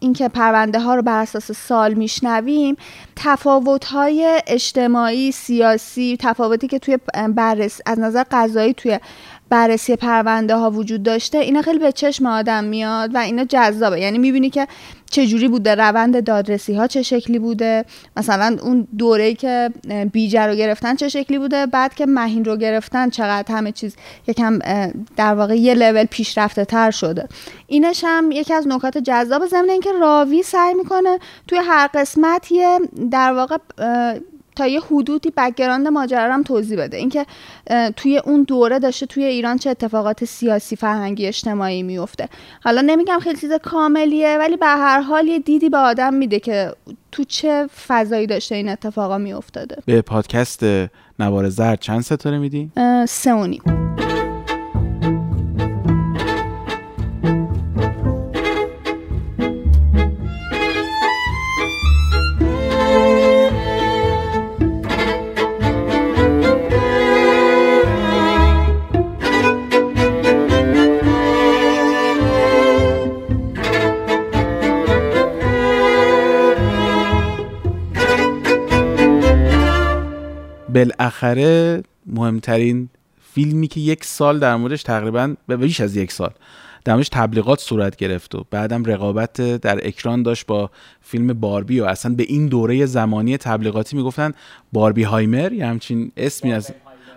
اینکه پرونده ها رو بر اساس سال میشنویم، تفاوت های اجتماعی، سیاسی، تفاوتی که توی بررسی از نظر قضایی توی بررسی پرونده ها وجود داشته، اینا خیلی به چشم آدم میاد و اینا جذابه. یعنی میبینی که چه جوری بوده روند دادرسی ها، چه شکلی بوده، مثلا اون دوره‌ای که بیجه رو گرفتن چه شکلی بوده، بعد که مهین رو گرفتن چقدر همه چیز یکم در واقع یه لول پیشرفته تر شده. اینش هم یکی از نکات جذاب، ضمن اینکه راوی سعی میکنه توی هر قسمت یه در واقع تا یه حدودی بک‌گراند ماجرا هم توضیح بده، اینکه توی اون دوره داشته توی ایران چه اتفاقات سیاسی، فرهنگی، اجتماعی میفته. حالا نمیگم خیلی چیز کاملیه، ولی به هر حال یه دیدی به آدم میده که تو چه فضایی داشته این اتفاقا میافتاده. به پادکست نوار زرد چند ستاره میدی؟ 3.5. بالاخره مهمترین فیلمی که یک سال در موردش تقریباً و بیش از یک سال در موردش تبلیغات صورت گرفت و بعدم رقابت در اکران داشت با فیلم باربی و اصلا به این دوره زمانی تبلیغاتی میگفتن باربی هایمر یا همچین اسمی از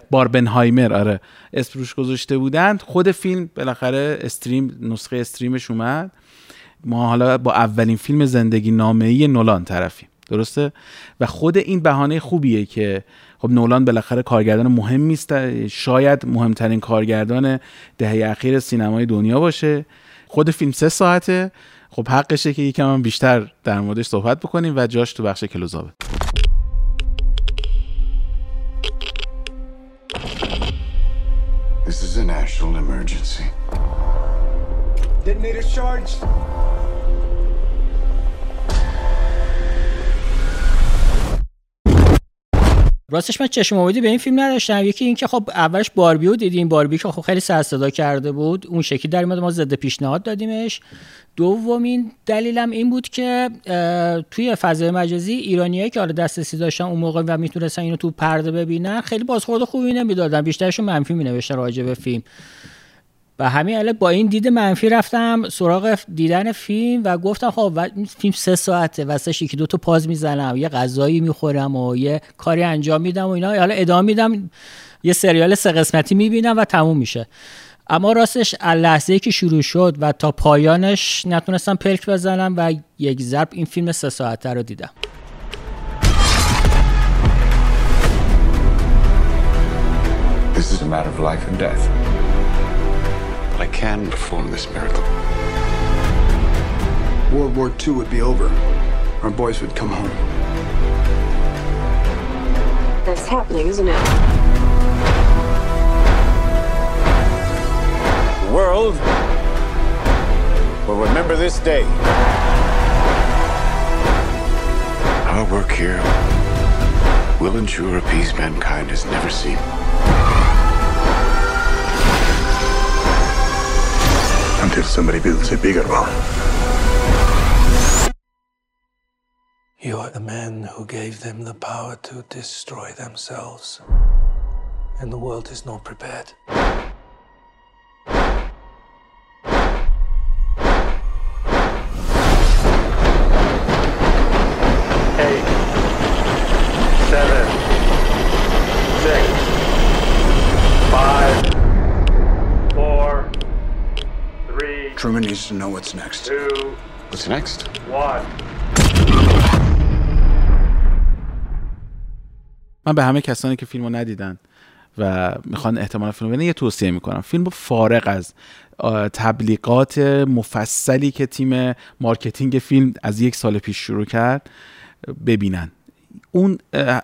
باربنهایمر، آره اسم روش گذاشته بودند. خود فیلم بالاخره استریم، نسخه استریمش اومد. ما حالا با اولین فیلم زندگی نامه‌ای نولان طرفیم، درسته؟ و خود این بهانه خوبیه که خب نولان بالاخره کارگردان مهمی است، شاید مهمترین کارگردان دهه اخیر سینمای دنیا باشه. خود فیلم 3 ساعته، خب حقشه که یکم هم بیشتر در موردش صحبت بکنیم و جاش تو بخش کلوزابه. This is a national emergency. Detonator charged. راستش من چشم آمدی به این فیلم نداشتم. یکی این که خب اولش باربیو دیدیم، باربی که خب خیلی سر صدا کرده بود، اون شکلی در اومد، ما ضد پیشنهاد دادیمش. دومین دلیلم این بود که توی فضای مجازی ایرانیایی که حالا دسترسی داشتن اون موقع و میتونستن اینو تو پرده ببینن خیلی بازخورد خوبی نمیدادن، بیشترشون منفی مینوشتن راجع به فیلم. و همین الان با این دید منفی رفتم سراغ دیدن فیلم و گفتم خب فیلم 3 ساعته، واسش 1-2 تا پاز میزنم، یه غذایی میخورم و یه کاری انجام میدم و اینا، حالا ادامه میدم یه سریال 3 قسمتی میبینم و تموم میشه. اما راستش لحظه‌ای که شروع شد و تا پایانش نتونستم پلک بزنم و یک ضرب این فیلم 3 ساعته رو دیدم. This is a matter of life and death. I can perform this miracle. World War II would be over. Our boys would come home. That's happening, isn't it? The world will remember this day. Our work here will ensure a peace mankind has never seen. Until somebody builds a bigger one. You are the man who gave them the power to destroy themselves. And the world is not prepared. Truman needs to know what's next. 2, what's next? 1. من به همه کسانی که فیلمو ندیدن و میخوان احتمالا فیلمو ببینن یه توصیه میکنم. فیلمو فارغ از تبلیغات مفصلی که تیم مارکتینگ فیلم از 1 سال پیش شروع کرد ببینن.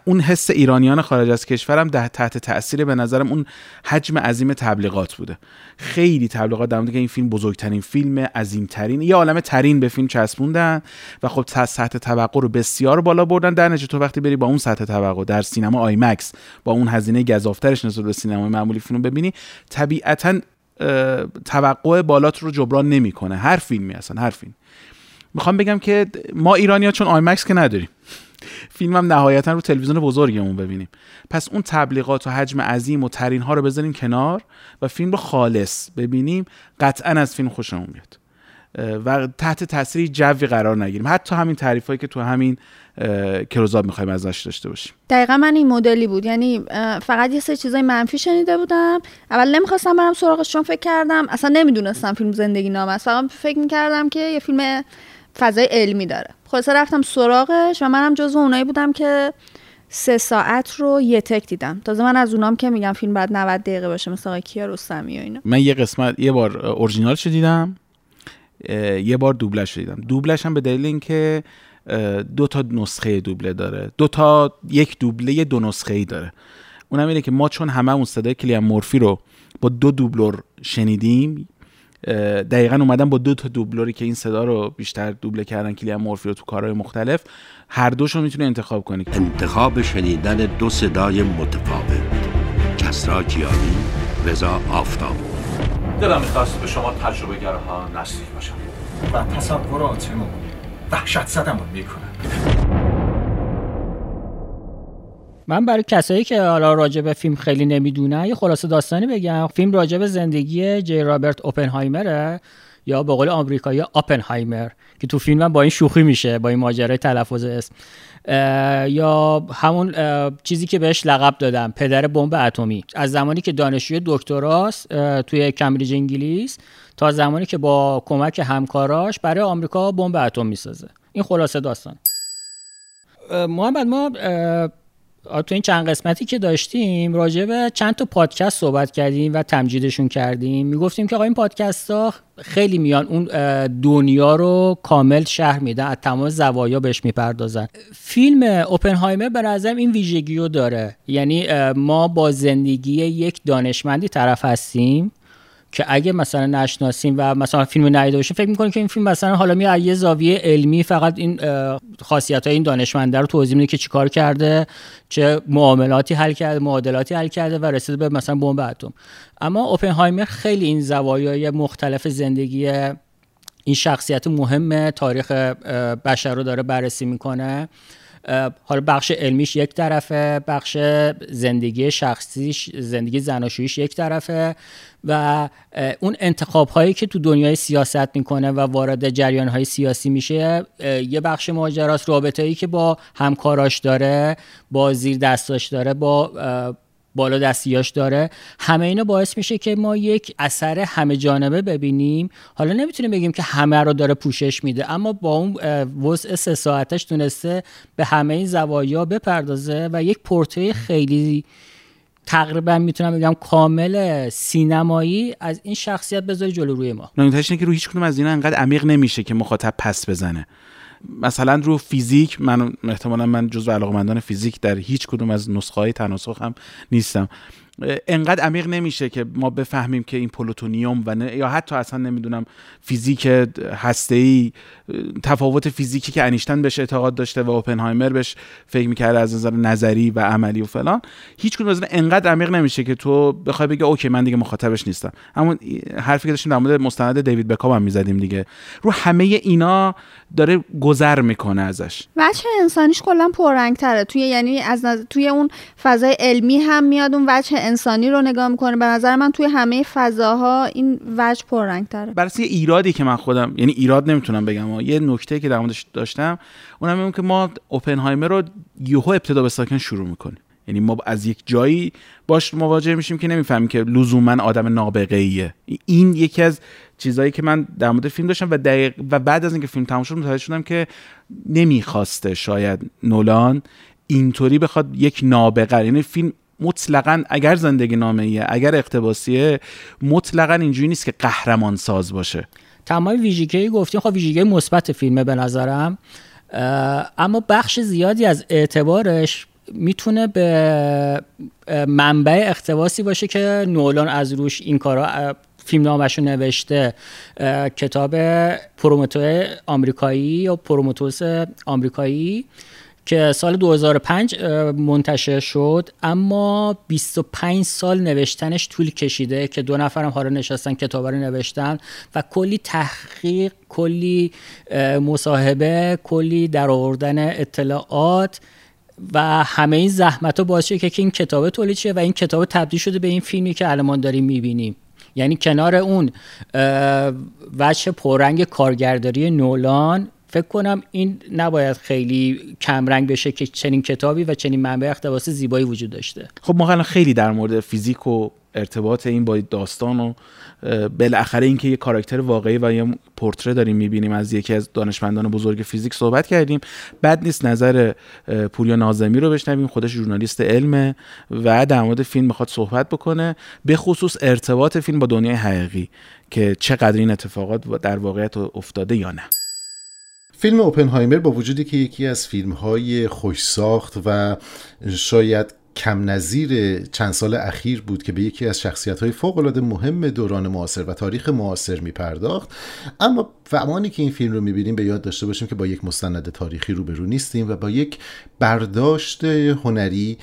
اون حس ایرانیان خارج از کشورم تحت تاثیر به نظرم اون حجم عظیم تبلیغات بوده. خیلی تبلیغات در مورد که این فیلم بزرگترین فیلم، عظیمترین، یه عالمه ترین به فیلم چسبوندن و خب سطح توقع رو بسیار بالا بردن. در نتیجه تو وقتی بری با اون سطح توقع در سینما آی مکس با اون هزینه گزافترش نسبت به سینما معمولی فیلم ببینی، طبیعتاً توقع بالات رو جبران نمی‌کنه. هر فیلمی اصلا، هر فیلم. میخوام بگم که ما ایرانی‌ها چون آی مکس که نداریم، فیلمم نهایتا رو تلویزیون بزرگمون ببینیم، پس اون تبلیغات و حجم عظیم و ترین ها رو بذاریم کنار و فیلم رو خالص ببینیم. قطعا از فیلم خوشمون میاد و تحت تاثیر جوی قرار نگیریم، حتی همین تعریفایی که تو همین کلوزاب می‌خوایم ازش داشته باشیم. دقیقاً من این مدلی بود، یعنی فقط یه سری چیزای منفی شنیده بودم، اول نمی‌خواستم برم سراغش چون فکر کردم اصلا نمی‌دونستم فیلم زندگی نامه است، فقط فکر می‌کردم که یه فیلم فضای علمی داره. خلاصه رفتم سراغش و منم جزو اونایی بودم که 3 ساعت رو یه تک دیدم. تازه من از اونام که میگم فیلم بعد 90 دقیقه باشه، مثل آقای کیارستمی و اینا. من یه قسمت، یه بار اورجینالش دیدم، یه بار دوبلش دیدم. دوبلش هم به دلیل اینکه 2 تا نسخه دوبله داره، 2 تا، یک دوبله 2 نسخه‌ای داره. اونم اینه که ما چون هممون صدای کلیان مورفی رو با دو دوبلور شنیدیم، دقیقاً اومدن با دو تا دوبلوری که این صدا رو بیشتر دوبله کردن کلیان مورفی رو تو کارهای مختلف، هر دوشون میتونی انتخاب کنی. انتخاب شنیدن دو صدای متفاوت. کسرا جیانی، رضا آفتاب. دلم می‌خواست به شما تجربه گرها نزدیک باشم و تصوراتمو وحشت زدمون میکنم. من برای کسایی که حالا راجع به فیلم خیلی نمیدونن یه خلاصه داستانی بگم. فیلم راجع به زندگی جی رابرت اوپنهایمره، یا به قول آمریکایی اوپنهایمر، که تو فیلم هم با این شوخی میشه با این ماجرای تلفظ اسم، یا همون چیزی که بهش لقب دادم پدر بمب اتمی. از زمانی که دانشجوی دکتراست توی کمبریج انگلیس تا زمانی که با کمک همکاراش برای آمریکا بمب اتم میسازه. این خلاصه داستان. محمد، ما تو این چند قسمتی که داشتیم راجع به چند تا پادکست صحبت کردیم و تمجیدشون کردیم. میگفتیم که آقا این پادکست ها خیلی میان اون دنیا رو کامل شرح میدن، از تمام زوایا بهش میپردازن. فیلم اوپنهایمر به نظرم این ویژگی رو داره، یعنی ما با زندگی یک دانشمندی طرف هستیم که اگه مثلا نشناسیم و مثلا فیلمو ندیده باشیم فکر می‌کنیم که این فیلم مثلا حالا میاد از زاویه علمی فقط این خاصیت‌های این دانشمنده رو توضیح میده که چیکار کرده، چه معادلاتی حل کرده و رسید به مثلا بمب اتم. اما اوپنهایمر خیلی این زوایای مختلف زندگی این شخصیت مهم تاریخ بشر رو داره بررسی میکنه. حالا بخش علمیش یک طرفه، بخش زندگی شخصیش، زندگی زناشوییش یک طرفه، و اون انتخاب هایی که تو دنیای سیاست میکنه و وارد جریان های سیاسی میشه یه بخش ماجراست. رابطه‌ای که با همکاراش داره، با زیر دستاش داره، با بالا دستیاش داره، همه اینا باعث میشه که ما یک اثر همه جانبه ببینیم. حالا نمیتونیم بگیم که همه رو داره پوشش میده، اما با اون وسع 3 ساعتش تونسته به همه این زوایا بپردازه و یک پورتری خیلی تقریبا میتونم بگم کامل سینمایی از این شخصیت بذاره جلو روی ما. نمیتونیش که رو هیچ کدوم از اینا انقدر عمیق نمیشه که مخاطب پس بزنه. مثلا رو فیزیک، من احتمالاً جزو علاقه‌مندان فیزیک در هیچ کدوم از نسخه‌های تناسخ هم نیستم، انقدر عمیق نمیشه که ما بفهمیم که این پلوتونیوم یا حتی اصلا نمیدونم فیزیک هسته‌ای، تفاوت فیزیکی که انیشتن بهش اعتقاد داشته و اوپنهایمر بهش فکر می‌کرده از نظر نظری و عملی و فلان، هیچ کدوم از اینا انقدر عمیق نمیشه که تو بخوای بگی اوکی من دیگه مخاطبش نیستم. همون حرفی که داشتیم در مورد مستند دیوید بکام هم می‌زدیم دیگه، رو همه اینا داره گذر میکنه ازش. وجه انسانیش کلا پررنگ‌تره توی، یعنی از توی اون فضای علمی هم میاد اون وجه انسانی رو نگاه میکنه. به نظر من توی همه فضاها این وجه پررنگ‌تره. برای ایرادی که من خودم، یعنی ایراد نمیتونم بگم، یه نکته که در موردش داشتم اونم اینه که ما اوپنهایمر رو یهو ابتدا به ساکن شروع میکنیم، یعنی ما از یک جایی باش مواجه میشیم که نمیفهمیم که لزوما آدم نابغه‌ایه. این یکی از چیزایی که من در مورد فیلم داشتم و بعد از اینکه فیلم تموم شد متوجه شدم که نمیخواسته شاید نولان اینطوری بخواد یک نابغه، یعنی فیلم مطلقاً اگر زندگی نامه‌ایه، اگر اقتباسیه، مطلقاً اینجوری نیست که قهرمان ساز باشه. تمام ویژگی‌ای گفتیم، خب ویژگی مثبت فیلمه به نظرم، اما بخش زیادی از اعتبارش میتونه به منبع اقتباسی باشه که نولان از روش این کارا فیلم نامشو نوشته. کتاب پرومتئوس آمریکایی یا پرومتئوس آمریکایی که سال 2005 منتشر شد، اما 25 سال نوشتنش طول کشیده که دو نفرم حالا نشستن کتاب رو نوشتن و کلی تحقیق، کلی مصاحبه، کلی درآوردن اطلاعات و همه این زحمت ها باعث شده که این کتاب تولید شه و این کتاب تبدیل شده به این فیلمی که الان داریم میبینیم. یعنی کنار اون وجه پررنگ کارگرداری نولان فکر کنم این نباید خیلی کمرنگ بشه که چنین کتابی و چنین منبع اقتباس زیبایی وجود داشته. خب ما الان خیلی در مورد فیزیک و ارتباط این با داستان و بالاخره اینکه یه کاراکتر واقعی و یه پورتره داریم میبینیم از یکی از دانشمندان بزرگ فیزیک صحبت کردیم. بد نیست نظر پوریا ناظمی رو بشنویم، خودش ژورنالیست علمه و در مورد فیلم میخواد صحبت بکنه، به خصوص ارتباط فیلم با دنیای حقیقی که چقدر این اتفاقات در واقعیت افتاده یا نه. فیلم اوپنهایمر با وجودی که یکی از فیلم‌های خوش ساخت و شاید کم نظیر چند سال اخیر بود که به یکی از شخصیت‌های فوق‌العاده مهم دوران معاصر و تاریخ معاصر می‌پرداخت. اما زمانی که این فیلم رو می‌بینیم به یاد داشته باشیم که با یک مستند تاریخی روبرو نیستیم و با یک برداشت هنری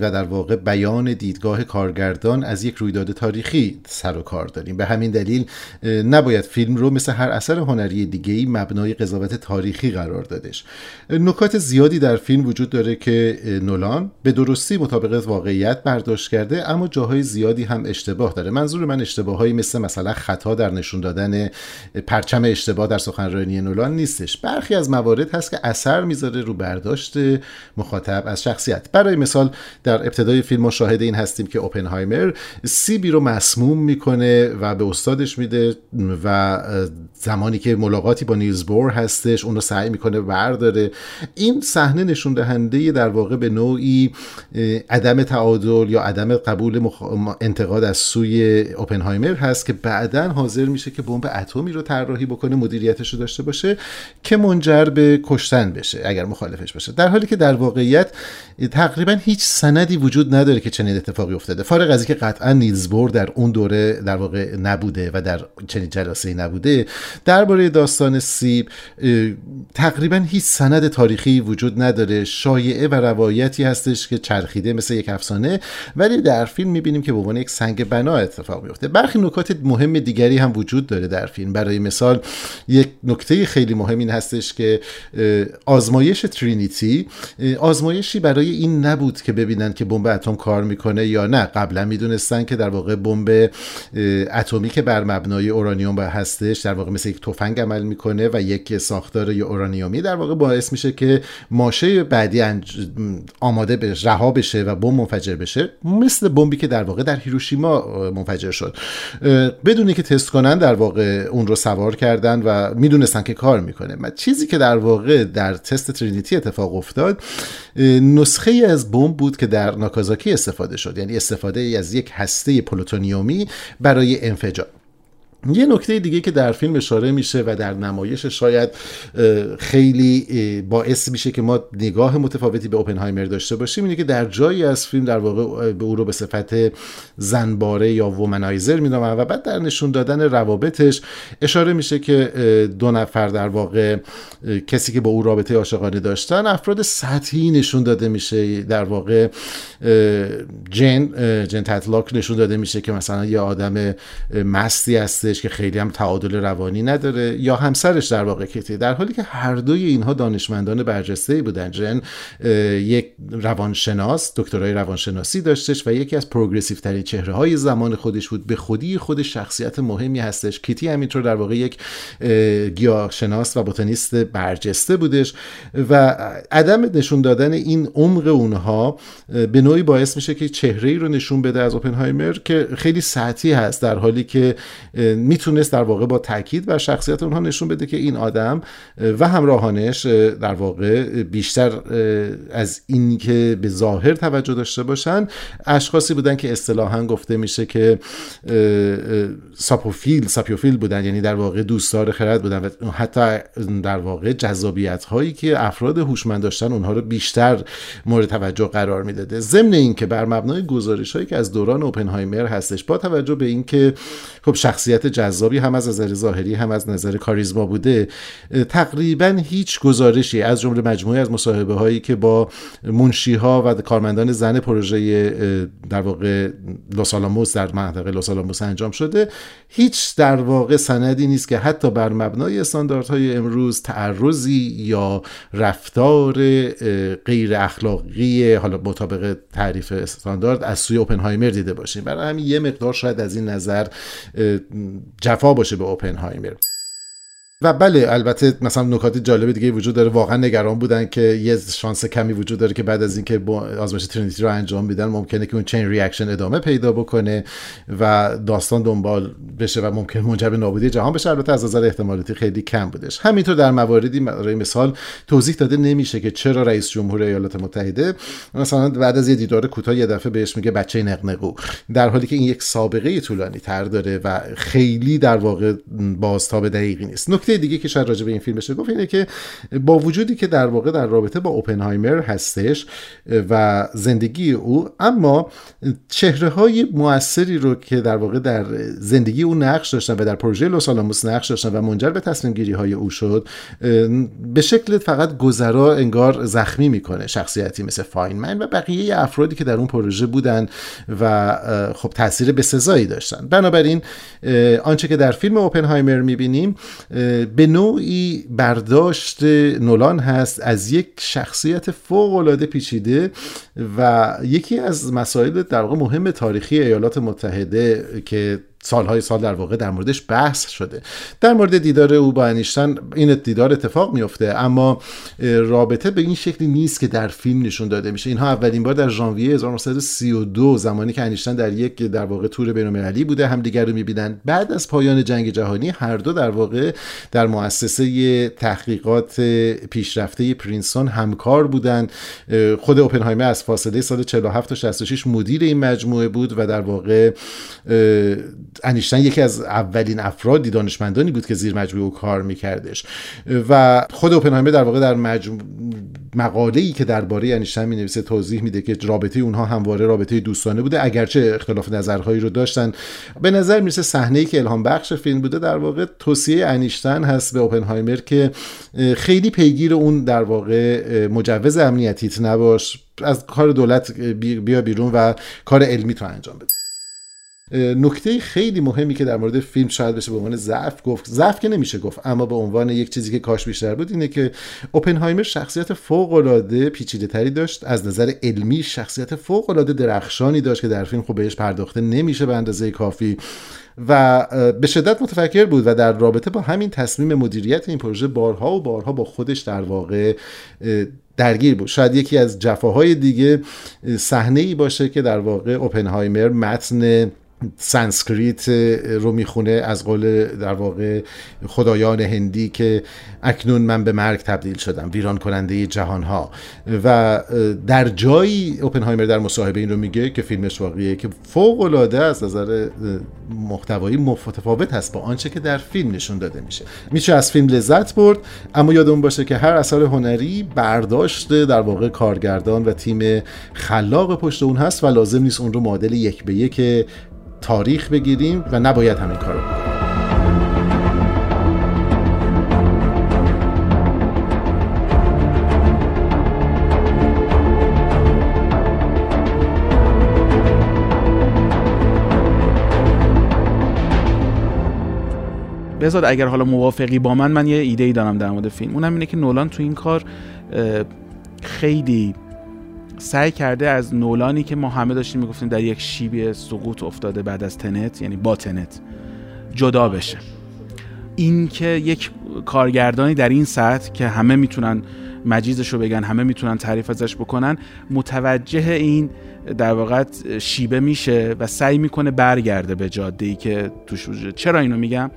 و در واقع بیان دیدگاه کارگردان از یک رویداد تاریخی سر و کار داریم. به همین دلیل نباید فیلم رو مثل هر اثر هنری دیگه‌ای مبنای قضاوت تاریخی قرار دادش. نکات زیادی در فیلم وجود داره که نولان به درستی مطابق واقعیت برداشت کرده، اما جاهای زیادی هم اشتباه داره. منظور من اشتباهایی مثلا خطا در نشون دادن پرچم اشتباه در سخنرانی نولان نیستش. برخی از موارد هست که اثر میذاره رو برداشت مخاطب از شخصیت. برای مثال در ابتدای فیلم ما شاهد این هستیم که اوپنهایمر سیبی رو مسموم میکنه و به استادش میده و زمانی که ملاقاتی با نیلز بور هستش اون رو سعی میکنه برداره. این صحنه نشون دهنده در واقع به نوعی عدم تعادل یا عدم قبول انتقاد از سوی اوپنهایمر هست که بعداً حاضر میشه که بمب اتمی رو طراحی بکنه، مدیریتش رو داشته باشه که منجر به کشتن بشه اگر مخالفش باشه، در حالی که در واقعیت تقریباً هیچ سندی وجود نداره که چنین اتفاقی افتاده، فارغ از اینکه قطعا نیلز بور در اون دوره در واقع نبوده و در چنین جلسه‌ای نبوده. درباره داستان سیب تقریبا هیچ سند تاریخی وجود نداره، شایعه و روایتی هستش که چرخیده مثل یک افسانه، ولی در فیلم می‌بینیم که به عنوان یک سنگ بنا اتفاق میفته. برخی نکات مهم دیگری هم وجود داره در فیلم. برای مثال یک نکته خیلی مهم این هستش که آزمایش ترینیتی آزمایشی برای این نبود که ببینن که بمب اتم کار میکنه یا نه. قبلا میدونستن که در واقع بمب اتمی که بر مبنای اورانیوم هستش در واقع مثل یک تفنگ عمل میکنه و یک ساختار اورانیومی در واقع باعث میشه که ماشه بعدی آماده به رها بشه و بمب منفجر بشه، مثل بمبی که در واقع در هیروشیما منفجر شد. بدون اینکه تست کنن در واقع اون رو سوار کردن و میدونستن که کار میکنه. چیزی که در واقع در تست ترینیتی اتفاق افتاد نسخه از بمب بود که در ناکازاکی استفاده شد، یعنی استفاده از یک هسته پلوتونیومی برای انفجار. یه نکته دیگه که در فیلم اشاره میشه و در نمایش شاید خیلی باعث میشه که ما نگاه متفاوتی به اوپنهایمر داشته باشیم اینه که در جایی از فیلم در واقع به او رو به صفت زنباره یا وومنایزر می‌نامند و بعد در نشون دادن روابطش اشاره میشه که دو نفر در واقع کسی که با او رابطه عاشقانه داشتن افراد سطحی نشون داده میشه. در واقع جن تتلاک نشون داده میشه که مثلا یه آدم مستی هست که خیلی هم تعادل روانی نداره، یا همسرش در واقع کتی، در حالی که هر دوی اینها دانشمندان برجسته‌ای بودن. جن یک روانشناس دکترای روانشناسی داشتش و یکی از پروگرسیو ترین چهره های زمان خودش بود، به خودی خود شخصیت مهمی هستش. کتی همینطور در واقع یک گیاهشناس و بوتانیست برجسته بودش و عدم نشون دادن این عمق اونها به نوعی باعث میشه که چهره‌ای رو نشون بده از اوپنهایمر که خیلی سطحی هست، در حالی که میتونست در واقع با تاکید بر شخصیت اونها نشون بده که این آدم و همراهانش در واقع بیشتر از این که به ظاهر توجه داشته باشن اشخاصی بودن که اصطلاحاً گفته میشه که ساپیوفیل بودن، یعنی در واقع دوستدار خرد بودن و حتی در واقع جذابیت هایی که افراد هوشمند داشتن اونها رو بیشتر مورد توجه قرار میداده. ضمن این که بر مبنای گزارش هایی که از دوران اوپنهایمر هستش، با توجه به این که خب شخصیت جذابی هم از نظر ظاهری هم از نظر کاریزما بوده، تقریبا هیچ گزارشی از جمله مجموعه از مصاحبه هایی که با منشیها و کارمندان زن پروژه در واقع لس آلاموس در منطقه لس آلاموس انجام شده، هیچ در واقع سندی نیست که حتی بر مبنای استانداردهای امروز تعرضی یا رفتار غیر اخلاقی حالا مطابق تعریف استاندارد از سوی اوپنهایمر دیده باشیم. برای همین یه مقدار شاید از این نظر جفا باشه به اوپنهایمر. و بله البته مثلا نکات جالب دیگه وجود داره. واقعا نگران بودن که یه شانس کمی وجود داره که بعد از اینکه آزمایش ترینیتی رو انجام میدن ممکنه که اون چین ریاکشن ادامه پیدا بکنه و داستان دنبال بشه و ممکن منجر به نابودی جهان بشه. البته از نظر احتمالاتی خیلی کم بودش. همینطور در مواردی برای مثال توضیح داده نمیشه که چرا رئیس جمهور ایالات متحده مثلا بعد از یه دیدار کوتاه یه دفعه بهش میگه بچه نقنقو، در حالی که این یک سابقه طولانی تر داره و خیلی در واقع بازتاب دقیقی نیست. نکته نکته دیگه که شاید راجع به این فیلم بشه گفت اینه که با وجودی که در واقع در رابطه با اوپنهایمر هستش و زندگی او، اما چهره‌های موثری رو که در واقع در زندگی او نقش داشتن و در پروژه لس آلاموس نقش داشتن و منجر به تصمیم گیری های او شد، به شکل فقط گذرا انگار زخمی میکنه. شخصیتی مثل فاینمن و بقیه افرادی که در اون پروژه بودن و خب تاثیر بسزایی داشتن. بنابراین آنچه که در فیلم اوپنهایمر میبینیم به نوعی برداشت نولان هست از یک شخصیت فوق‌العاده پیچیده و یکی از مسائل در واقع مهم تاریخی ایالات متحده که سالهای سال در واقع در موردش بحث شده. در مورد دیدار او با انیشتن این دیدار اتفاق میفته، اما رابطه به این شکلی نیست که در فیلم نشون داده میشه. اینها اولین بار در ژانویه 1932 زمانی که انیشتن در یک در واقع تور بین‌المللی بوده همدیگر رو میبینن. بعد از پایان جنگ جهانی هر دو در واقع در مؤسسه تحقیقات پیشرفته پرینستون همکار بودند. خود اوپنهایمر از فاصله سال 47 تا 66 مدیر این مجموعه بود و در واقع انیشتن یکی از اولین افرادی دانشمندانی بود که زیر مجموعه او کار میکردش و خود اوپنهایمر در واقع در مقاله‌ای که درباره انیشتن مینویسه توضیح میده که رابطه اونها همواره رابطه دوستانه بوده، اگرچه اختلاف نظرهایی رو داشتن. به نظر میرسه صحنه‌ای که الهام بخش فیلم بوده در واقع توصیه انیشتن هست به اوپنهایمر که خیلی پیگیر اون در واقع مجوز امنیتیت نباش، از کار دولت بیا بیرون و کار علمی تو انجام بده. نکته خیلی مهمی که در مورد فیلم شاید بشه به عنوان ضعف گفت، ضعف که نمیشه گفت، اما به عنوان یک چیزی که کاش بیشتر بود، اینه که اوپنهایمر شخصیت فوق‌العاده پیچیده‌تری داشت. از نظر علمی شخصیت فوق‌العاده درخشانی داشت که در فیلم خب بهش پرداخته نمیشه به اندازه کافی و به شدت متفکر بود و در رابطه با همین تصمیم مدیریت این پروژه بارها و بارها با خودش در واقع درگیر بود. شاید یکی از جفاهای دیگه صحنه‌ای باشه که در واقع اوپنهایمر متن سانسکریت رو میخونه از قول در واقع خدایان هندی که اکنون من به مرگ تبدیل شدم، ویران کننده جهانها. و در جایی اوپنهایمر در مصاحبه این رو میگه که فیلمش واقعیه که فوق العاده از نظر محتوایی متفاوت هست با آنچه که در فیلم نشون داده میشه. میشه از فیلم لذت برد، اما یادمون باشه که هر اثر هنری برداشت در واقع کارگردان و تیم خلاق پشت اون هست و لازم نیست اون رو معادل یک به یک تاریخ بگیریم و نباید همین کارو بکنیم. بذار اگر حالا موافقی با من یه ایده ای دارم در مورد فیلم. اونم اینه که نولان تو این کار خیلی سعی کرده از نولانی که ما همه داشتیم میگفتیم در یک شیب سقوط افتاده بعد از تنت، یعنی با تنت جدا بشه. این که یک کارگردانی در این سطح که همه میتونن مجیزش رو بگن، همه میتونن تعریف ازش بکنن، متوجه این در واقع شیبه میشه و سعی میکنه برگرده به جاده‌ای که توش وجود. چرا اینو میگم؟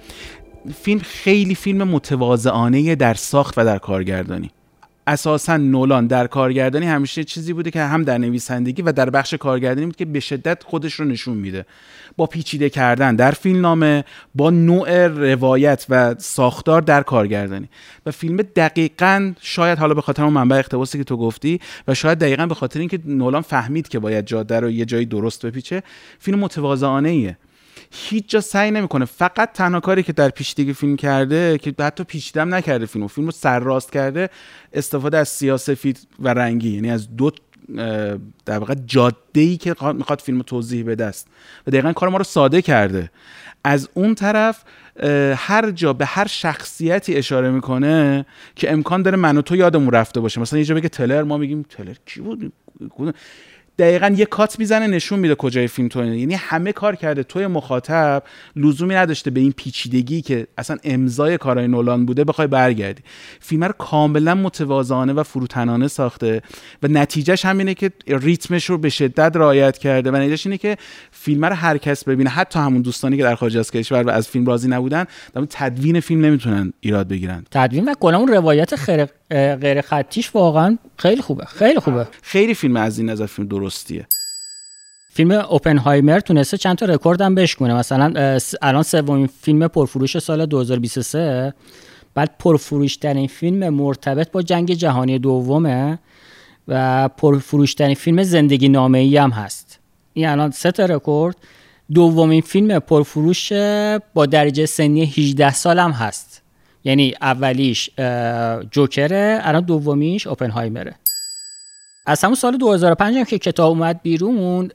فیلم خیلی فیلم متواضعانه در ساخت و در کارگردانی. اساساً نولان در کارگردانی همیشه چیزی بوده که هم در نویسندگی و در بخش کارگردانی بود که به شدت خودش رو نشون میده، با پیچیده کردن در فیلمنامه، با نوع روایت و ساختار در کارگردانی. و فیلم دقیقاً شاید حالا به خاطر اون منبع اقتباسی که تو گفتی و شاید دقیقاً به خاطر اینکه نولان فهمید که باید جاده رو یه جایی درست بپیچه، فیلم متواضعانه ایه. هیچ جا سعی نمیکنه. فقط تنها کاری که در پیچیدگی فیلم کرده، که حتی پیچیدم نکرده، فیلمو سرراست کرده، استفاده از سیاه‌سفید و رنگی، یعنی از دو در واقع جاده‌ای که میخواد فیلمو توضیح بده است و دقیقاً کار ما رو ساده کرده. از اون طرف هر جا به هر شخصیتی اشاره میکنه که امکان داره من و تو یادمون رفته باشه. مثلا یه جا بگه تلر، ما میگیم تلر کی بود؟ دقیقاً یه کات میزنه نشون میده کجای فیلم تو. یعنی همه کار کرده، توی مخاطب لزومی نداشته به این پیچیدگی که اصلا امضای کارهای نولان بوده بخوای برگردی. فیلم رو کاملا متواضعانه و فروتنانه ساخته و نتیجهش همینه که ریتمش رو به شدت رعایت کرده و نتیجهش اینه که فیلم رو هر کس ببینه، حتی همون دوستانی که در خارج از کشور و از فیلم راضی نبودن، در تدوین فیلم نمیتونن ایراد بگیرن. تدوین و کلا اون روایت غیر خطیش واقعا خیلی خوبه، خیلی خوبه. خیلی فیلم از این نظر فیلم درستیه. فیلم اوپنهایمر تونسته چند تا رکورد هم بشکنه. مثلا الان سومین فیلم پرفروش سال 2023 بعد پرفروشترین فیلم مرتبط با جنگ جهانی دومه و پرفروشترین فیلم زندگی نامه‌ای هم هست. این الان سه تا رکورد. دومین فیلم پرفروش با درجه سنی 18 سال هم هست. یعنی اولیش جوکره، الان دومیش اوپنهایمره. از همون سال 2005 هم که کتاب اومد بیرون،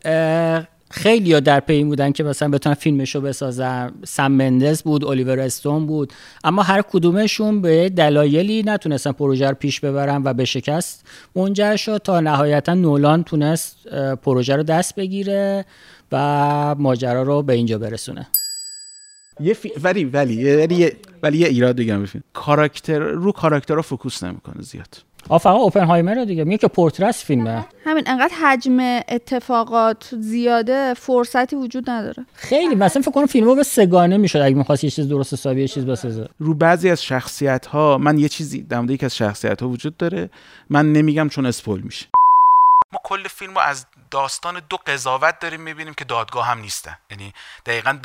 خیلی ها در پی بودن که مثلا بتونن فیلمشو بسازن. سم مندس بود، الیور استون بود، اما هر کدومشون به دلایلی نتونستن پروژه رو پیش ببرن و به شکست منجر شد تا نهایتا نولان تونست پروژه رو دست بگیره و ماجرا رو به اینجا برسونه. یه ولی یه ایراد دیگه هم بفین، کاراکترها فوکوس نمیکنه زیاد. فقط اوپنهایمر رو دیگه میگه که پورترس فیلمه، همین. انقدر حجم اتفاقات زیاده، فرصتی وجود نداره. خیلی مثلا فکر کنم فیلمو به سگانه میشد اگه می‌خواست یه چیز درست حسابی یه چیز بسازه. رو بعضی از شخصیت‌ها من یه چیزی در مورد یک از شخصیت‌ها وجود داره، من نمیگم چون اسپویل میشه. ما کل فیلمو از داستان دو قضاوت داریم میبینیم که دادگاه هم نیستن. یعنی دقیقاً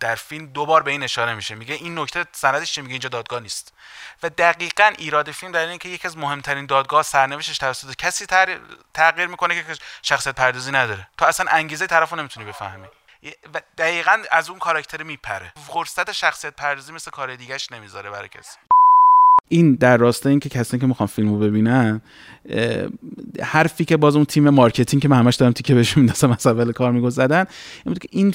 در فیلم دو بار به این اشاره میشه، میگه این نکته سندش چی، میگه اینجا دادگاه نیست. و دقیقاً ایراد فیلم در اینه که یکی از مهمترین دادگاه سرنوشتش توسط کسی تغییر میکنه که شخصیت پردازی نداره. تو اصلا انگیزه طرفو نمیتونی بفهمی و دقیقاً از اون کاراکتر میپره. فرصت شخصیت پردازی مثل کار دیگه‌اش نمیذاره برای کسی. این در راسته این که کسانی که میخوان فیلمو ببینن، حرفی که باز اون تیم مارکتینگ که من همش دارم تیکه بهش میندازم از اول کار میگذرن، اینه که این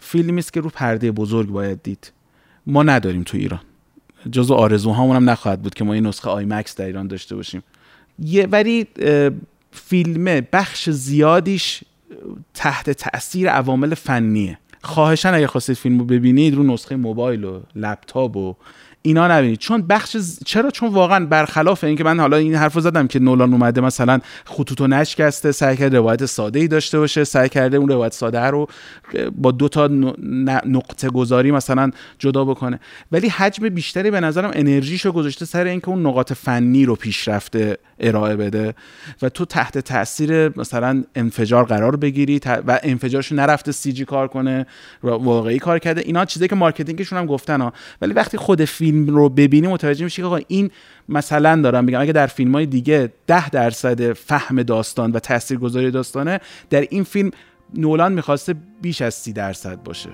فیلمی است که رو پرده بزرگ باید دید. ما نداریم تو ایران، جزو آرزوهامون هم نخواهد بود که ما این نسخه آی مکس در ایران داشته باشیم. ولی فیلم بخش زیادیش تحت تأثیر عوامل فنیه. خواهشاً اگه خواستید فیلمو ببینید رو نسخه موبایل و لپتاپ و اینا نبینید. چون چرا؟ چون واقعا برخلاف این که من حالا این حرفو زدم که نولان اومده مثلا خطوطو نشکسته، سعی کرده روایت ساده‌ای داشته باشه، سعی کرده اون روایت ساده رو با دو تا نقطه گذاری مثلا جدا بکنه، ولی حجم بیشتری به نظرم انرژیشو گذاشته سر اینکه اون نقاط فنی رو پیشرفته ارائه بده و تو تحت تاثیر مثلا انفجار قرار بگیری و انفجارشو نرفته سی جی کار کنه، واقعی کار کرده. اینا چیزایی که مارکتینگشون هم گفتن ها. ولی وقتی خود فیلم رو ببینی متوجه میشی که آقا این، مثلا دارم میگم، اگه در فیلم‌های دیگه 10% فهم داستان و تاثیرگذاری داستانه، در این فیلم نولان میخواسته بیش از 30% باشه.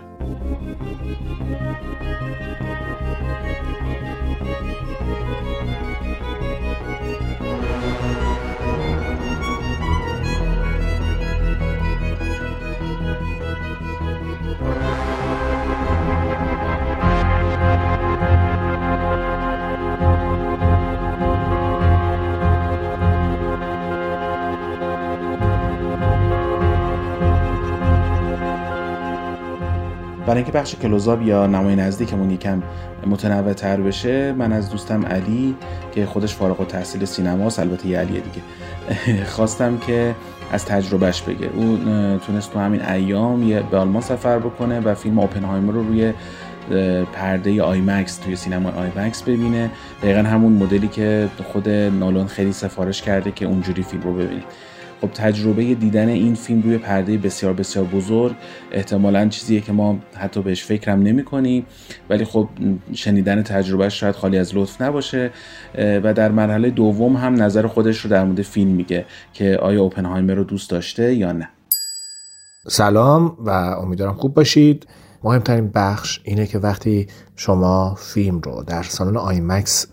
برای اینکه بخش کلوزاب یا نمای نزدیکمون یکم متنوع تر بشه، من از دوستم علی که خودش فارغ التحصیل سینماست، البته یه علیه دیگه، خواستم که از تجربهش بگه. اون تونست تو همین ایام به آلمان سفر بکنه و فیلم اوپنهایمر رو روی پرده آی مکس توی سینما آی مکس ببینه. دقیقا همون مدلی که خود نالان خیلی سفارش کرده که اونجوری فیلم رو ببینید. خب تجربه دیدن این فیلم روی پرده بسیار بسیار بزرگ احتمالاً چیزیه که ما حتی بهش فکرم نمی کنیم، ولی خب شنیدن تجربهش شاید خالی از لطف نباشه. و در مرحله دوم هم نظر خودش رو در مورد فیلم میگه که آیا اوپنهایمر رو دوست داشته یا نه. سلام و امیدوارم خوب باشید. مهمترین بخش اینه که وقتی شما فیلم رو در سالن آی مکس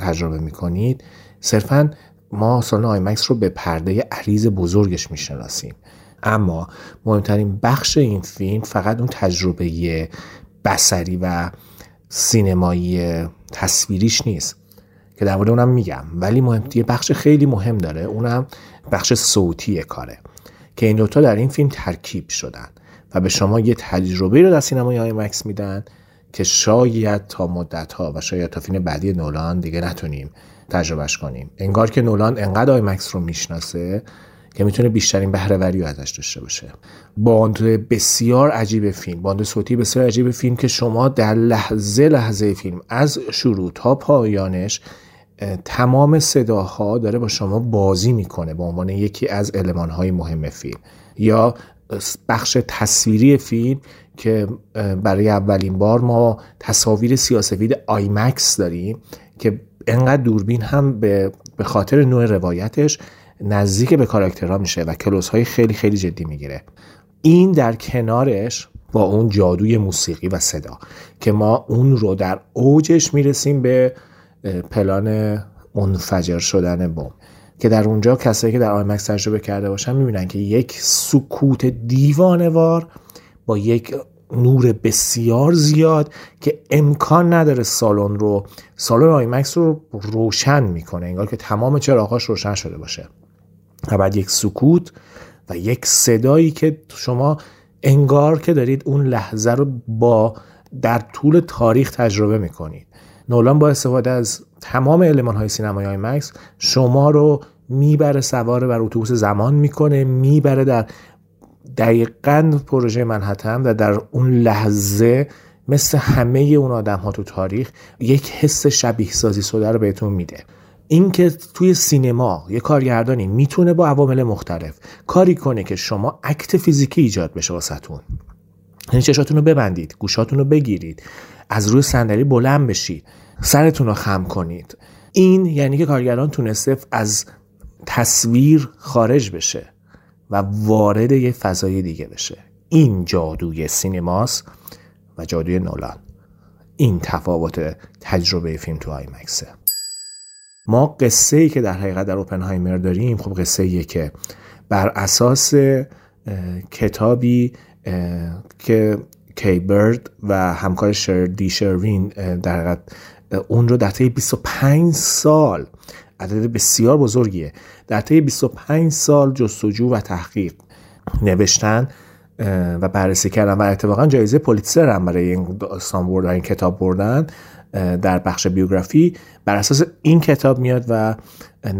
تجربه میکنید، صرفاً ما سالن آی مکس رو به پرده عریض بزرگش میشناسیم، اما مهمترین بخش این فیلم فقط اون تجربه بصری و سینمایی تصویریش نیست که در مورد اونم میگم، ولی یه بخش خیلی مهم داره، اونم بخش صوتی کاره که این دوتا در این فیلم ترکیب شدن و به شما یه تجربه رو در سینمای آی مکس میدن که شاید تا مدت‌ها و شاید تا فیلم بعدی نولان دیگه نتونیم تجربهش کنیم. انگار که نولان انقدر آی مکس رو میشناسه که میتونه بیشترین بهره‌وری رو ازش داشته باشه. باند بسیار عجیب فیلم، باند صوتی بسیار عجیب فیلم که شما در لحظه فیلم از شروع تا پایانش تمام صداها داره با شما بازی میکنه به عنوان یکی از المان‌های مهم فیلم. یا بخش تصویری فیلم که برای اولین بار ما تصاویر سیاه‌سفید آیمکس داریم که انقدر دوربین هم به خاطر نوع روایتش نزدیک به کاراکترها میشه و کلوزهای خیلی خیلی جدی میگیره. این در کنارش با اون جادوی موسیقی و صدا که ما اون رو در اوجش میرسیم به پلان منفجر شدن بمب که در اونجا کسایی که در آیمکس تجربه کرده باشن میبینن که یک سکوت دیوانه‌وار با یک نور بسیار زیاد که امکان نداره سالن آیمکس رو روشن میکنه، انگار که تمام چراغاش روشن شده باشه و بعد یک سکوت و یک صدایی که شما انگار که دارید اون لحظه رو در طول تاریخ تجربه میکنید. نولان با استفاده از تمام المان‌های سینمای آیمکس شما رو میبره، سوار بر اتوبوس زمان میکنه، میبره در دقیقاً پروژه منهتن و در اون لحظه مثل همه اون آدم ها تو تاریخ یک حس شبیه سازی سوده رو بهتون میده. این که توی سینما یه کارگردانی میتونه با عوامل مختلف کاری کنه که شما اکت فیزیکی ایجاد بشه واسهتون، یعنی چشاتون رو ببندید، گوشاتون رو بگیرید، از روی صندلی بلند بشید، سرتون رو خم کنید، این یعنی که کارگردان تونسته از تصویر خارج بشه و وارد یه فضای دیگه بشه. این جادوی سینماست و جادوی نولان. این تفاوت تجربه فیلم تو آیمکسه. ما قصه‌ای که در حقیقت در اوپنهایمر داریم، خب قصه‌ایه که بر اساس کتابی که کیبرد و همکار شروین در حقیقت اون رو در طی 25 سال، عدد بسیار بزرگیه، در طی 25 سال جستجو و تحقیق نوشتن و بررسی کردن و اتفاقا جایزه پولیتزر هم برای این داستان بردن، این کتاب بردن در بخش بیوگرافی. بر اساس این کتاب میاد و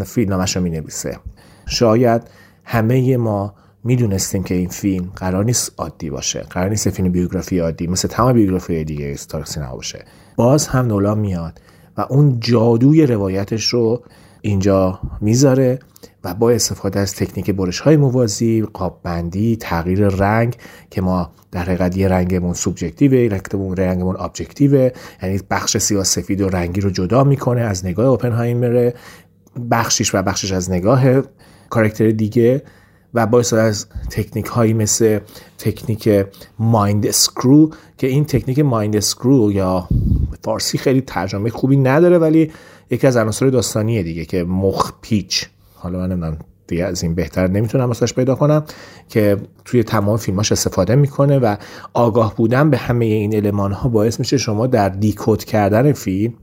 فیلمنامه‌اش رو می‌نویسه. شاید همه ما میدونستیم که این فیلم قرار نیست عادی باشه، قرار نیست فیلم بیوگرافی عادی مثل تمام بیوگرافی دیگه استار سینما باشه. باز هم نولان میاد و اون جادوی روایتش رو اینجا میذاره و با استفاده از تکنیک برش‌های موازی، قاب‌بندی، تغییر رنگ که ما در حقیقت یه رنگمون سوبژکتیوه، رنگمون ابجکتیوه، یعنی بخش سیاه‌سفید و رنگی رو جدا میکنه از نگاه اوپنهایمر، بخشش از نگاه کاراکتر دیگه، و با استفاده از تکنیک‌هایی مثل تکنیک مایند اسکرو که این تکنیک مایند اسکرو یا فارسی خیلی ترجمه خوبی نداره ولی یکی از عناصر داستانیه دیگه که مخ پیچ، حالا من نمیدونم دیگه از این بهتر نمیتونم واسش پیدا کنم، که توی تمام فیلماش استفاده میکنه و آگاه بودن به همه این المان‌ها باعث میشه شما در دیکد کردن فیلم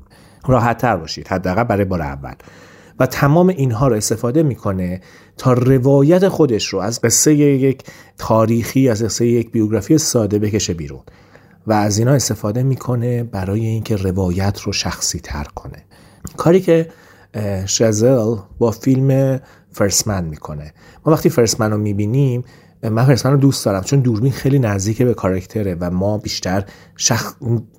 راحت‌تر باشید، حداقل برای بار اول، و تمام اینها رو استفاده میکنه تا روایت خودش رو از قصه یک تاریخی، از قصه یک بیوگرافی ساده بکشه بیرون و از اینا استفاده میکنه برای اینکه روایت رو شخصی تر کنه. کاری که شازل با فیلم فرسمن میکنه. ما وقتی فرسمن رو میبینیم، من فرسمن رو دوست دارم چون دوربین خیلی نزدیک به کاراکتره و ما بیشتر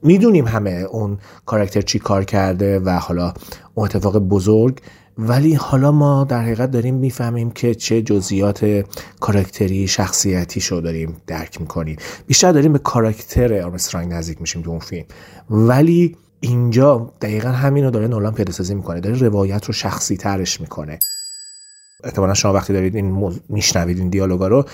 میدونیم همه اون کاراکتر چی کار کرده و حالا اون اتفاق بزرگ، ولی حالا ما در حقیقت داریم میفهمیم که چه جزئیات کاراکتری، شخصیتیشو داریم درک میکنیم. بیشتر داریم به کاراکتر آرمسترانگ نزدیک میشیم تو اون فیلم، ولی اینجا دقیقا همین رو داره نولان پیداسازی میکنه، داره روایت رو شخصی ترش میکنه. احتمالا شما وقتی دارید این میشنوید این دیالوگا رو،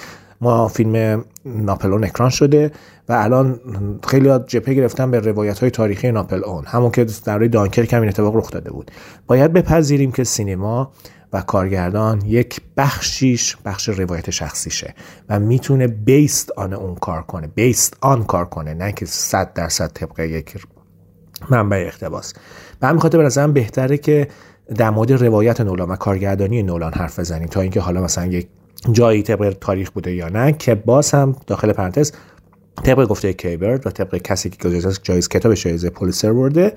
ما فیلم ناپلئون اکران شده و الان خیلی ها جبهه گرفتن به روایت‌های تاریخی ناپلئون، همون که در دانکرک هم این اتفاق رخ داده بود. باید بپذیریم که سینما و کارگردان یک بخشیش بخش روایت شخصیشه و میتونه بیست آن کار کنه، نه که 100% طبق یک منبع اقتباس. به همین خاطر به نظرم بهتره که در مورد روایت نولان و کارگردانی نولان حرف بزنیم تا اینکه حالا مثلا یک جایی طبق تاریخ بوده یا نه، که باز هم داخل پرانتز طبق گفته کیبرد و طبق کسی که جایزه پولیتزر برده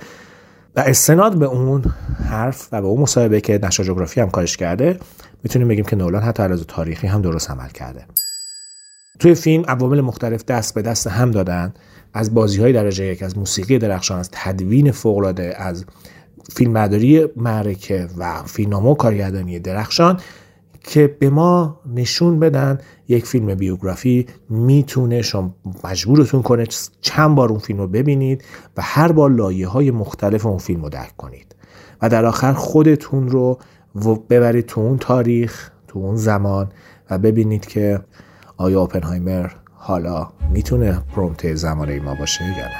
و استناد به اون حرف و به اون مصاحبه که نشریه جغرافی هم کارش کرده، میتونیم بگیم که نولان حتی از تاریخی هم درست عمل کرده. توی فیلم عوامل مختلف دست به دست هم دادن، از بازی‌های درجه یک، از موسیقی درخشان، از تدوین فوق‌العاده، از فیلمبرداری معرکه و فیلمنامه و کارگردانی درخشان که به ما نشون بدن یک فیلم بیوگرافی میتونه شما مجبورتون کنه چند بار اون فیلم رو ببینید و هر بار لایه‌های مختلف اون فیلم رو درک کنید و در آخر خودتون رو ببرید تو اون تاریخ، تو اون زمان و ببینید که آیا اوپنهایمر حالا میتونه پرومپت زمانه ما باشه یا نه.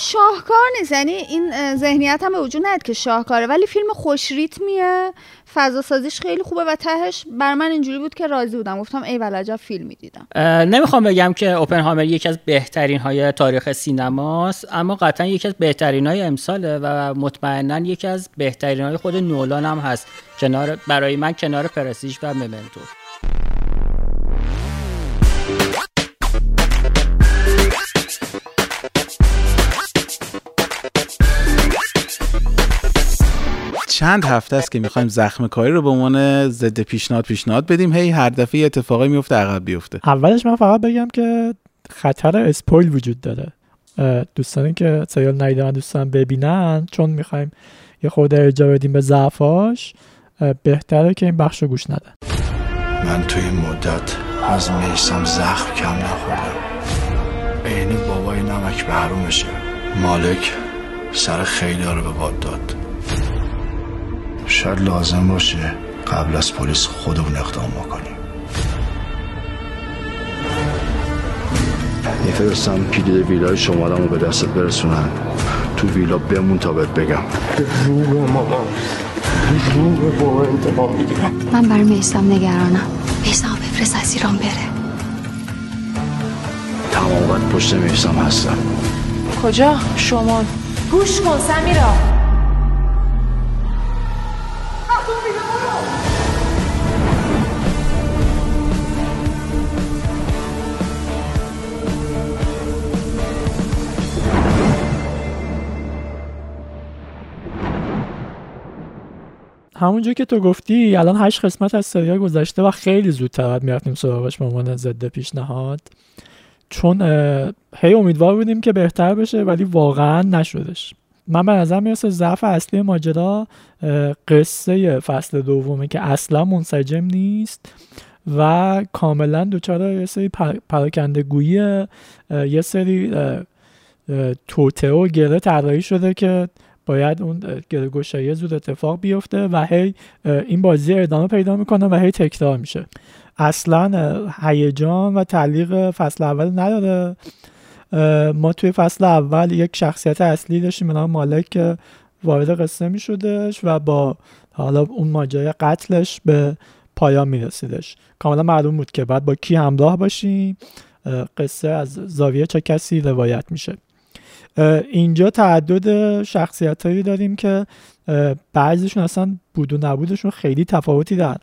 شاهکار نیست، یعنی این ذهنیت هم به وجود نیاد که شاهکاره، ولی فیلم خوش ریتمیه، فضا سازیش خیلی خوبه و تهش بر من اینجوری بود که راضی بودم، گفتم ای ولعجب فیلمی دیدم. نمیخوام بگم که اوپنهایمر یکی از بهترین های تاریخ سینماست، اما قطعا یکی از بهترین های امساله و مطمئنا یکی از بهترین های خود نولان هم هست، کنار برای من کنار پرستیژ و ممنتو. چند هفته است که میخوایم زخم کاری رو به عنوان ضد پیشنهاد بدیم، هی هر دفعه اتفاقی میفته عقب بیفته. اولش من فقط بگم که خطر اسپویل وجود داره، دوستانی که سریال ندیدن دوستان ببینن، چون میخوایم یه خورده ارجاع بدیم به ضعفاش، بهتره که این بخش رو گوش ندن. من توی این مدت از میسم زخم کم نخوردم، عین بابای نمک به حرومشه. مالک سر خیلی ها رو به باد داد، شاید لازم باشه قبل از پلیس خودمون اقدام بکنیم. میفرستم کلید ویلای شمالمو به دستت برسونن، تو ویلا بمون تا بهت بگم. به روح مامان، به روح بابا انتقام میگیرم. من برای میثم نگرانم، میثم بفرست از ایران بره. تمام وقت پشت میثم هستم. کجا؟ شمال. گوش کن سمیرا، همونجور که تو گفتی الان 8 قسمت از سریال گذشته و خیلی زودتر میرفتیم سراغش به عنوان ضد پیشنهاد، چون هی امیدوار بودیم که بهتر بشه ولی واقعا نشدش. من به نظر میرسه ضعف اصلی ماجرا قصه فصل دومه که اصلا منسجم نیست و کاملا دوچاره یه سری پراکندگویی، یه سری توته و گره طراحی شده که باید اون گره‌گشایی زود اتفاق بیفته و هی این بازی ادامه پیدا میکنه و هی تکرار میشه. اصلا هیجان و تعلیق فصل اول نداره. ما توی فصل اول یک شخصیت اصلی داشتیم به نام مالک که وارد قصه میشدش و با حالا اون ماجرای قتلش به پایان میرسیدش. کاملا معلوم بود که بعد با کی همراه باشیم، قصه از زاویه چه کسی روایت میشه. اینجا تعدد شخصیتایی داریم که بعضیشون اصلا بود و نبودشون خیلی تفاوتی در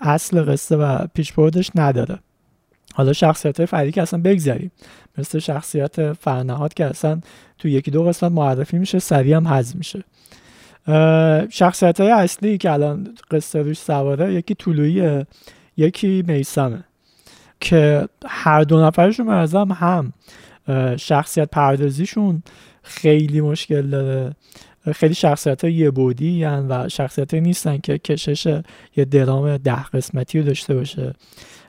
اصل قصه و پیشبردش نداره. حالا شخصیتای فرعی که اصلا بگذاریم، مثل شخصیت فرنهاد که اصلا تو یکی دو قسمت معرفی میشه سریع هم هضم میشه. شخصیتای اصلی که الان قصه روش سواره، یکی طلوعیه یکی میثمه که هر دو نفرشون معظم هم شخصیت پردازیشون خیلی مشکل داره، خیلی شخصیت های یه بودی هن و شخصیت های نیستن که کشش یه درام 10 قسمتی رو داشته باشه.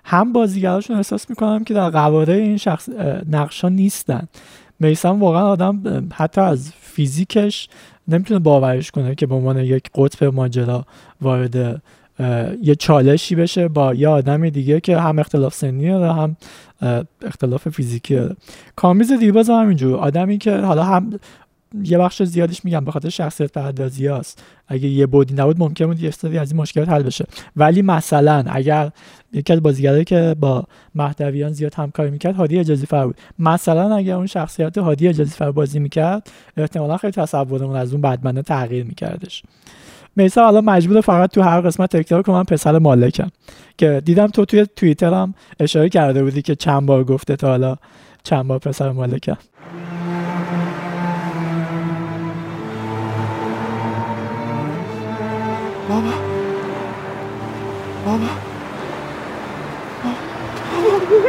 هم بازیگراشون احساس میکنم که در قواره این شخص نقشا نیستن. میثم واقعا آدم حتی از فیزیکش نمیتونه باورش کنه که به عنوان یک قطب ماجرا وارد یه چالشی بشه با یه آدم دیگه که هم اختلاف سنی داره هم اختلاف فیزیکی داره. کامیز دیرباز هم اینجور آدمی که حالا هم یه بخش زیادش میگم به خاطر شخصیت پردازی هست، اگه یه بودی نبود ممکن بود یه سری از این مشکلات حل بشه، ولی مثلا اگر یکی از بازیگرایی که با مهدویان زیاد همکاری میکرد هادی اجازی‌فر بود، مثلا اگر اون شخصیت هادی اجازی‌فر بازی میکرد احتمالا خیلی تصورمون از اون بدمنه تغییر میکردش. میسا حالا مجبور فقط تو هر قسمت تکرار کنم من پسر مالکم، که دیدم تو توی توییتر هم اشاره کرده بودی که چند بار گفته تا حالا چند بار پسر مالکم. بابا بابا بابا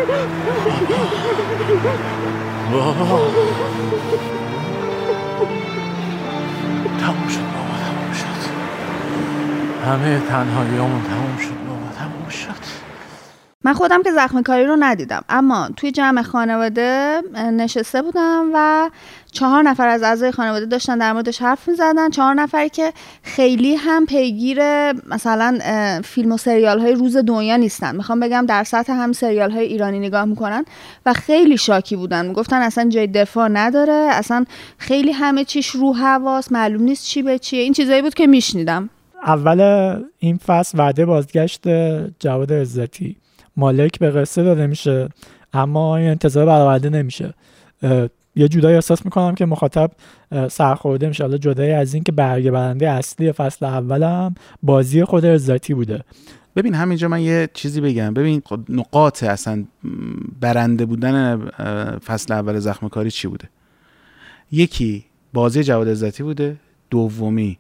بابا تموم شد، بابا تموم شد، همه تنهاییامون تموم شد، بابا تموم شد. من خودم که زخم کاری رو ندیدم، اما توی جمع خانواده نشسته بودم و 4 نفر از اعضای خانواده داشتن در موردش حرف می‌زدن. 4 نفری که خیلی هم پیگیر مثلا فیلم و سریال های روز دنیا نیستن، میخوام بگم در سطح هم سریال های ایرانی نگاه میکنن و خیلی شاکی بودن، میگفتن اصلا جای دفاع نداره، اصلا خیلی همه چیش رو حواس، معلوم نیست چی به چیه. این چیزایی بود که میشنیدم. اول این فصل وعده بازگشت جواد عزتی، مالک به قصه داده میشه اما این انتظار برآورده نمیشه. یه جدایی احساس میکنم که مخاطب سرخورده میشه. حالا جدایی از این که برگه برنده اصلی فصل اولم بازی خود عزتی بوده. ببین همینجا من یه چیزی بگم. ببین نقاط اصلا برنده بودن فصل اول زخم کاری چی بوده؟ یکی بازی جواد عزتی بوده، دومی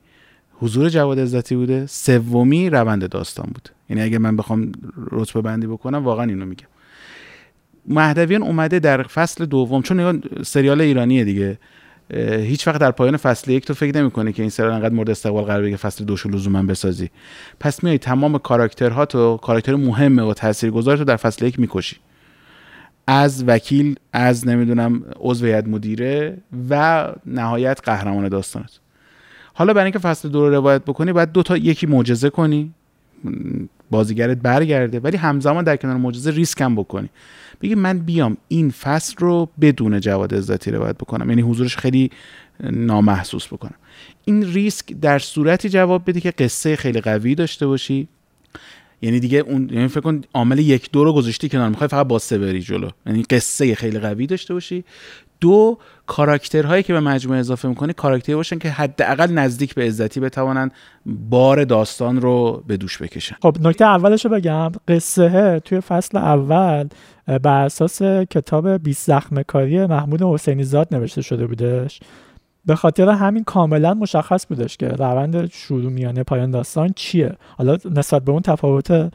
حضور جواد عزتی بوده، سومی روند داستان بوده. یعنی اگه من بخوام رتبه بندی بکنم واقعا اینو میگم. مهدویان اومده در فصل دوم، چون نگاه سریال ایرانیه دیگه، هیچ وقت در پایان فصل یک تو فکر نمی‌کنی که این سریال انقدر مورد استقبال قرار بگیره فصل دوش رو لزوما بسازی. پس میای تمام کاراکترها تو، کاراکتر مهمه و تاثیرگذار تو در فصل یک میکشی، از وکیل، از نمیدونم عضو هیئت مدیره و نهایت قهرمان داستانت. حالا برای اینکه فصل دو رو روایت بکنی باید دو تا، یکی معجزه کنی بازیگرت برگرده، ولی همزمان در کنار معجزه ریسک هم بکنی، بگی من بیام این فصل رو بدون جواد عزتی روایت بکنم، یعنی حضورش خیلی نامحسوس بکنم. این ریسک در صورتی جواب بده که قصه خیلی قوی داشته باشی، یعنی دیگه اون، یعنی فکر کن عامل 1-2 رو گذاشتی کنار، میخوای فقط با سه بری جلو، یعنی قصه خیلی قوی داشته باشی. دو، کاراکترهایی که به مجموعه اضافه میکنی کاراکتری باشن که حداقل نزدیک به عزتی بتوانن بار داستان رو به دوش بکشن. خب نکته اولش رو بگم، قصه توی فصل اول بر اساس کتاب 20 زخم کاری محمود حسینی زاد نوشته شده بودش، به خاطر همین کاملا مشخص بودش که روند شروع، میانه، پایان داستان چیه. حالا نسبت به اون تفاوت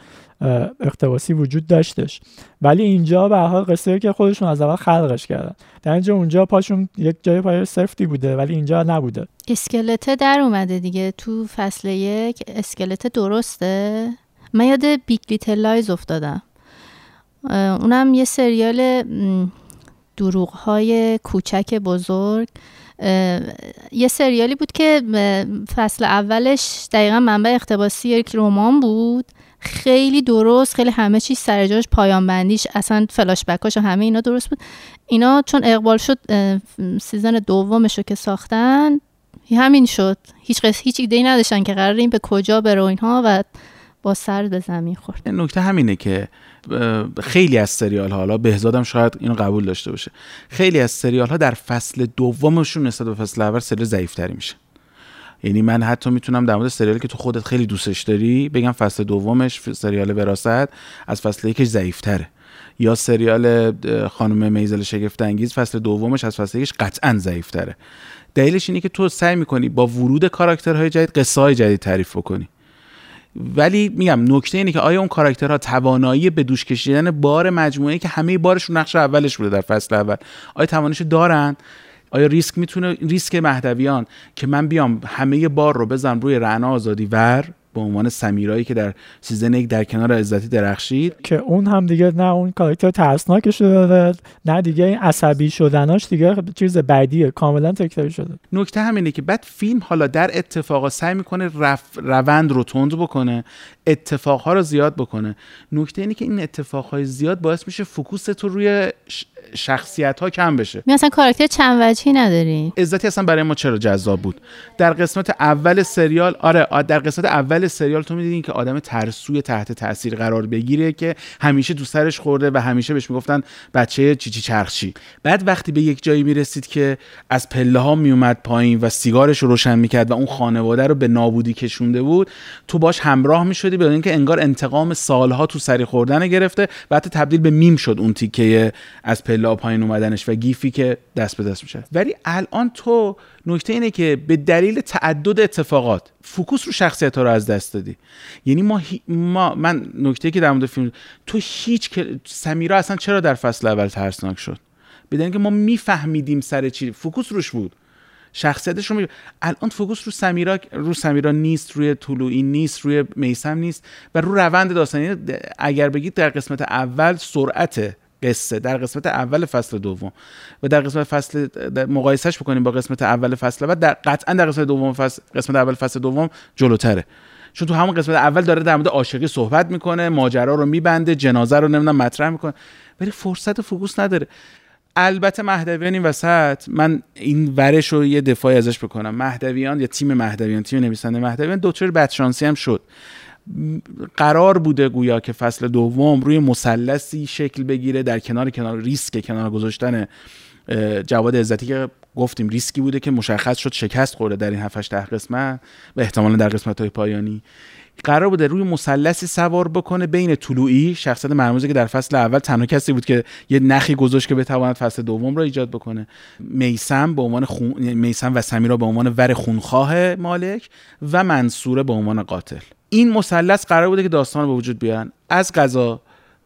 اقتباسی وجود داشتش، ولی اینجا به هر حال قصه‌ای که خودشون از اول خلقش کردن. در اینجا اونجا پاشون یک جای پای سفتی بوده ولی اینجا نبوده. اسکلت در اومده دیگه تو فصل یک، اسکلت درسته. من یاد بیگ لیتل لایز افتادم، اونم یه سریال دروغ‌های کوچک بزرگ، یه سریالی بود که فصل اولش دقیقا منبع اقتباسی یک رمان بود، خیلی درست، خیلی همه چیز سر جاش، پایان بندیش، اصلا فلاش بکاش و همه اینا درست بود. اینا چون اقبال شد سیزن دومش رو که ساختن همین شد، هیچ ایده‌ای نداشتن که قراره این به کجا بره اینها و با سر به زمین خورد. نکته همینه که خیلی از سریال ها، حالا بهزادم شاید اینو قبول داشته باشه، خیلی از سریال ها در فصل دومشون نسبت به فصل اول سریال ضعیف‌تری میشه. یعنی من حتی میتونم در مورد سریالی که تو خودت خیلی دوستش داری بگم فصل دومش، سریال وراثت، از فصل یکش ضعیف‌تره، یا سریال خانم میزل شگفت انگیز فصل دومش از فصل یکش قطعاً ضعیف‌تره. دلیلش اینه که تو سعی می‌کنی با ورود کاراکترهای جدید قصه‌های جدید تعریف بکنی، ولی میگم نکته اینه که آیا اون کاراکترها توانایی به دوش کشیدن بار مجموعه که همه بارشون نقش اولش بوده در فصل اول، آیا تواناییشو دارن؟ آیا ریسک میتونه، ریسک مهدویان که من بیام همه بار رو بزنم روی رعنا آزادی ور به عنوان سمیرایی که در سیزن 1 در کنار عزتی درخشید، که اون هم دیگه نه اون کاراکتر ترسناکش شده، نه دیگه این عصبی شدناش دیگه چیز بدیه، کاملا تکراری شده. نکته همینه که بعد فیلم حالا در اتفاقا سعی میکنه روند رو تند بکنه، اتفاقها رو زیاد بکنه. نکته اینه که این اتفاقهای زیاد باعث میشه فوکوس تو روی شخصیت ها کم بشه. می اصلا کاراکتر چند وجهی نداری. عزتی اصلا برای ما چرا جذاب بود؟ در قسمت اول سریال، آره در قسمت اول سریال تو می‌دیدین که آدم ترسوی تحت تاثیر قرار بگیره که همیشه دوست سرش خورده و همیشه بهش میگفتن بچه چیچی چرخشی. بعد وقتی به یک جایی میرسید که از پله ها میومد پایین و سیگارش رو روشن میکرد و اون خانواده رو به نابودی کشونده بود، تو باش همراه میشدی، بدون اینکه انگار انتقام سالها تو سری خوردن گرفته و حتی تبدیل به میم شد اون تیکه از پله پایین اومدنش و گیفی که دست به دست میشه. ولی الان تو نکته اینه که به دلیل تعدد اتفاقات فوکوس رو شخصیت‌ها رو از دست دادی. یعنی من نکته‌ای که در مورد فیلم تو سمیرا اصلا چرا در فصل اول ترسناک شد؟ بدون که ما میفهمیدیم سر چی فوکوس روش بود. شخصیتش رو الان فوکوس رو سمیرا نیست، روی طلوعی نیست، روی میثم نیست و رو روند داستانی. اگر بگید در قسمت اول سرعت قصه، در قسمت اول فصل دوم و در قسمت فصل مقایسهش بکنیم با قسمت اول فصل بعد، قطعا در قسمت اول فصل دوم جلوتره، چون تو همون قسمت اول داره در مورد عاشقی صحبت میکنه، ماجرا رو میبنده، جنازه رو نمیدونم مطرح میکنه، ولی فرصت فوکوس نداره. البته مهدویان این وسط، من این ورش رو یه دفاعی ازش بکنم، مهدویان یا تیم نویسنده مهدویان دوچار بدشانسی هم شد. قرار بوده گویا که فصل دوم روی مثلثی شکل بگیره در کنار ریسک کنار گذاشتن جواد عزتی که گفتیم ریسکی بوده که مشخص شد شکست خورده در این 7-8 قسمت و احتمالاً در قسمت‌های پایانی. قرار بوده روی مثلثی سوار بکنه بین طلوعی، شخصیت مرموزی که در فصل اول تنها کسی بود که یه نخی گذاشت که بتواند فصل دوم را ایجاد بکنه، میثم به عنوان میثم و سمیرا به عنوان ور خونخواه مالک و منصور به عنوان قاتل. این مثلث قرار بوده که داستان رو به وجود بیارن. از قضا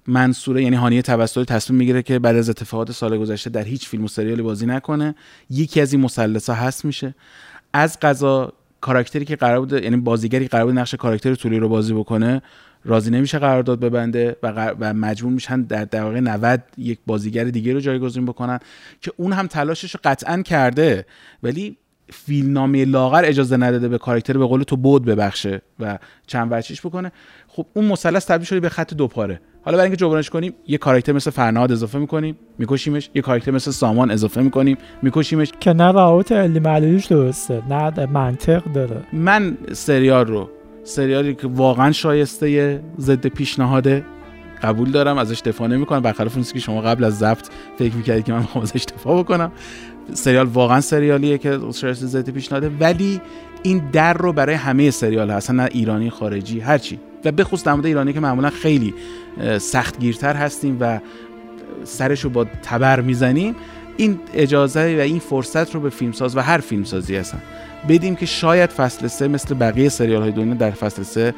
منصوره، یعنی هانیه توسلی، تصمیم میگیره که بعد از اتفاقات سال گذشته در هیچ فیلم و سریالی بازی نکنه. یکی از این مثلث‌ها هست میشه. از قضا کاراکتری که قرار بود، یعنی بازیگری قرار بود نقش کاراکتر طولی رو بازی بکنه، راضی نمیشه قرارداد ببنده و مجبور میشن در دقیقه 90 یک بازیگر دیگه رو جایگزین بکنن که اون هم تلاشش رو قطعا کرده، ولی فیلمنامه لاغر اجازه نداده به کاراکتر به قول تو بود ببخشه و چند وجهش بکنه. خب اون مثلث تبدیل شده به خط دوپاره. حالا برای اینکه جبرانش کنیم یه کاراکتر مثل فرناد اضافه میکنیم میکشیمش، یه کاراکتر مثل سامان اضافه میکنیم میکشیمش، که نه روابط علی معلولیش درسته نه منطق داره. من سریالی که واقعا شایسته ضد پیشنهاده قبول دارم، ازش دفاع نمی‌کنم، برخلاف اون چیزی که شما قبل از ضبط فکر می‌کردید که من می‌خوام ازش دفاع بکنم. سریال واقعا سریالیه که شایسته ضد پیشنهاده، ولی این در رو برای همه سریال هست، نه ایرانی خارجی هر چی، و به خصوص در مورد ایرانی که معمولا خیلی سختگیرتر هستیم و سرش رو با تبر میزنیم. این اجازه و این فرصت رو به فیلمساز و هر فیلمسازی هستن بدیم که شاید فصل 3 مثل بقیه سریال‌های دنیا در فصل 3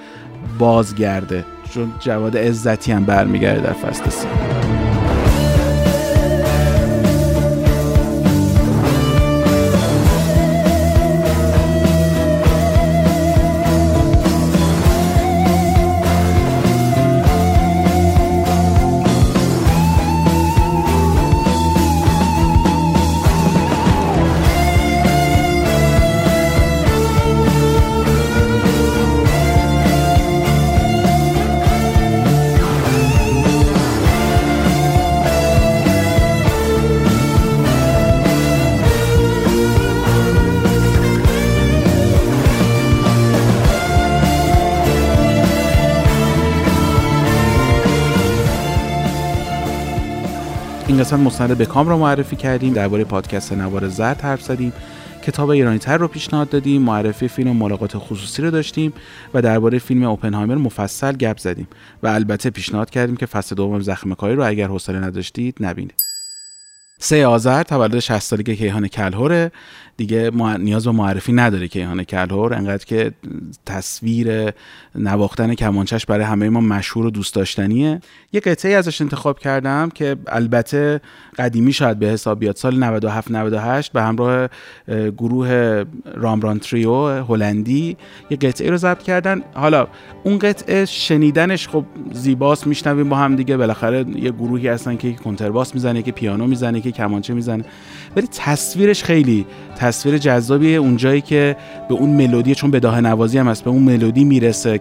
بازگرده، چون جواد عزتی هم برمیگرده در فصل 3. قسمت مستند بکام رو معرفی کردیم، درباره پادکست نوار زرد حرف زدیم، کتاب ایرانی تر رو پیشنهاد دادیم، معرفی فیلم ملاقات خصوصی رو داشتیم و درباره فیلم اوپنهایمر مفصل گپ زدیم و البته پیشنهاد کردیم که فصل دوم زخم کاری رو اگر حوصله نداشتید نبینید. 3 آذر تولد 60 سالگی کیهان کلهره. دیگه نیاز به معرفی نداره کیهان کلهر، انقدر که تصویر نواختن کمانچش برای همه ما مشهور و دوست داشتنیه. یه قطعه ازش انتخاب کردم که البته قدیمی شاید به حساب بیاد، سال 97-98 به همراه گروه رامران تریو هلندی یه قطعه رو ضبط کردن. حالا اون قطعه شنیدنش خب زیباست، میشنویم با هم دیگه، بالاخره یه گروهی هستن که کنترباس میزنه، که پیانو میزنه، که کمانچه میزنه، ولی تصویرش خیلی تصویر جذابیه. اونجایی که به اون ملودی، چون بداهه نوازی هم هست، به اون ملودی میرسه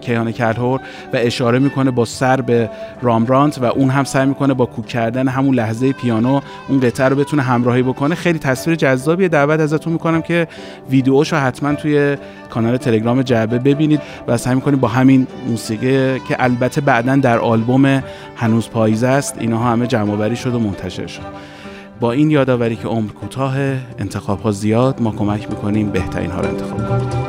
کیهان کلهر و اشاره میکنه با سر به رامبرانت و اون هم سعی میکنه با کوک کردن همون لحظه پیانو اون قطعه رو بتونه همراهی بکنه. خیلی تصویر جذابیه. دعوت ازتون میکنم که ویدیوشو حتما توی کانال تلگرام جعبه ببینید و سعی میکنید با همین موسیقی که البته بعداً در آلبوم هنوز پاییز است اینا همه جمع‌آوری شد و منتشر شد. با این یادآوری که عمر کوتاه، انتخاب ها زیاد، ما کمک میکنیم بهترین ها رو انتخاب کنید.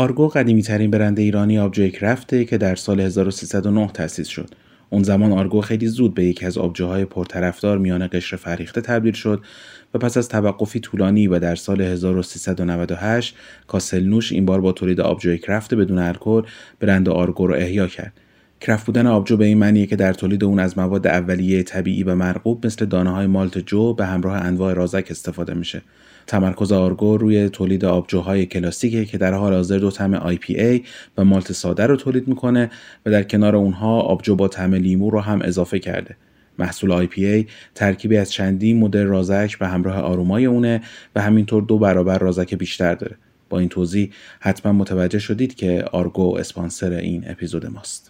آرگو قدیمی‌ترین برند ایرانی آبجویک رفته که در سال 1309 تأسیس شد. اون زمان آرگو خیلی زود به یکی از آبجوهای پرطرفدار میان قشر فرهیخته تبدیل شد و پس از توقفی طولانی و در سال 1398 کاسلنوش این بار با تولید آبجوی کرافت بدون الکل برند آرگو رو احیا کرد. کرافت بودن آبجو به این معنیه که در تولید اون از مواد اولیه طبیعی و مرغوب مثل دانه‌های مالت جو به همراه انواع رازک استفاده میشه. تمرکز آرگو روی تولید آبجوهای کلاسیکه که در حال حاضر دو طعم IPA و مالت ساده رو تولید میکنه و در کنار اونها آبجو با طعم لیمو رو هم اضافه کرده. محصول IPA ترکیبی از چندین مدل رازک و همراه آرومای اونه و همینطور 2 برابر رازک بیشتر داره. با این توضیح حتما متوجه شدید که آرگو اسپانسر این اپیزود ماست.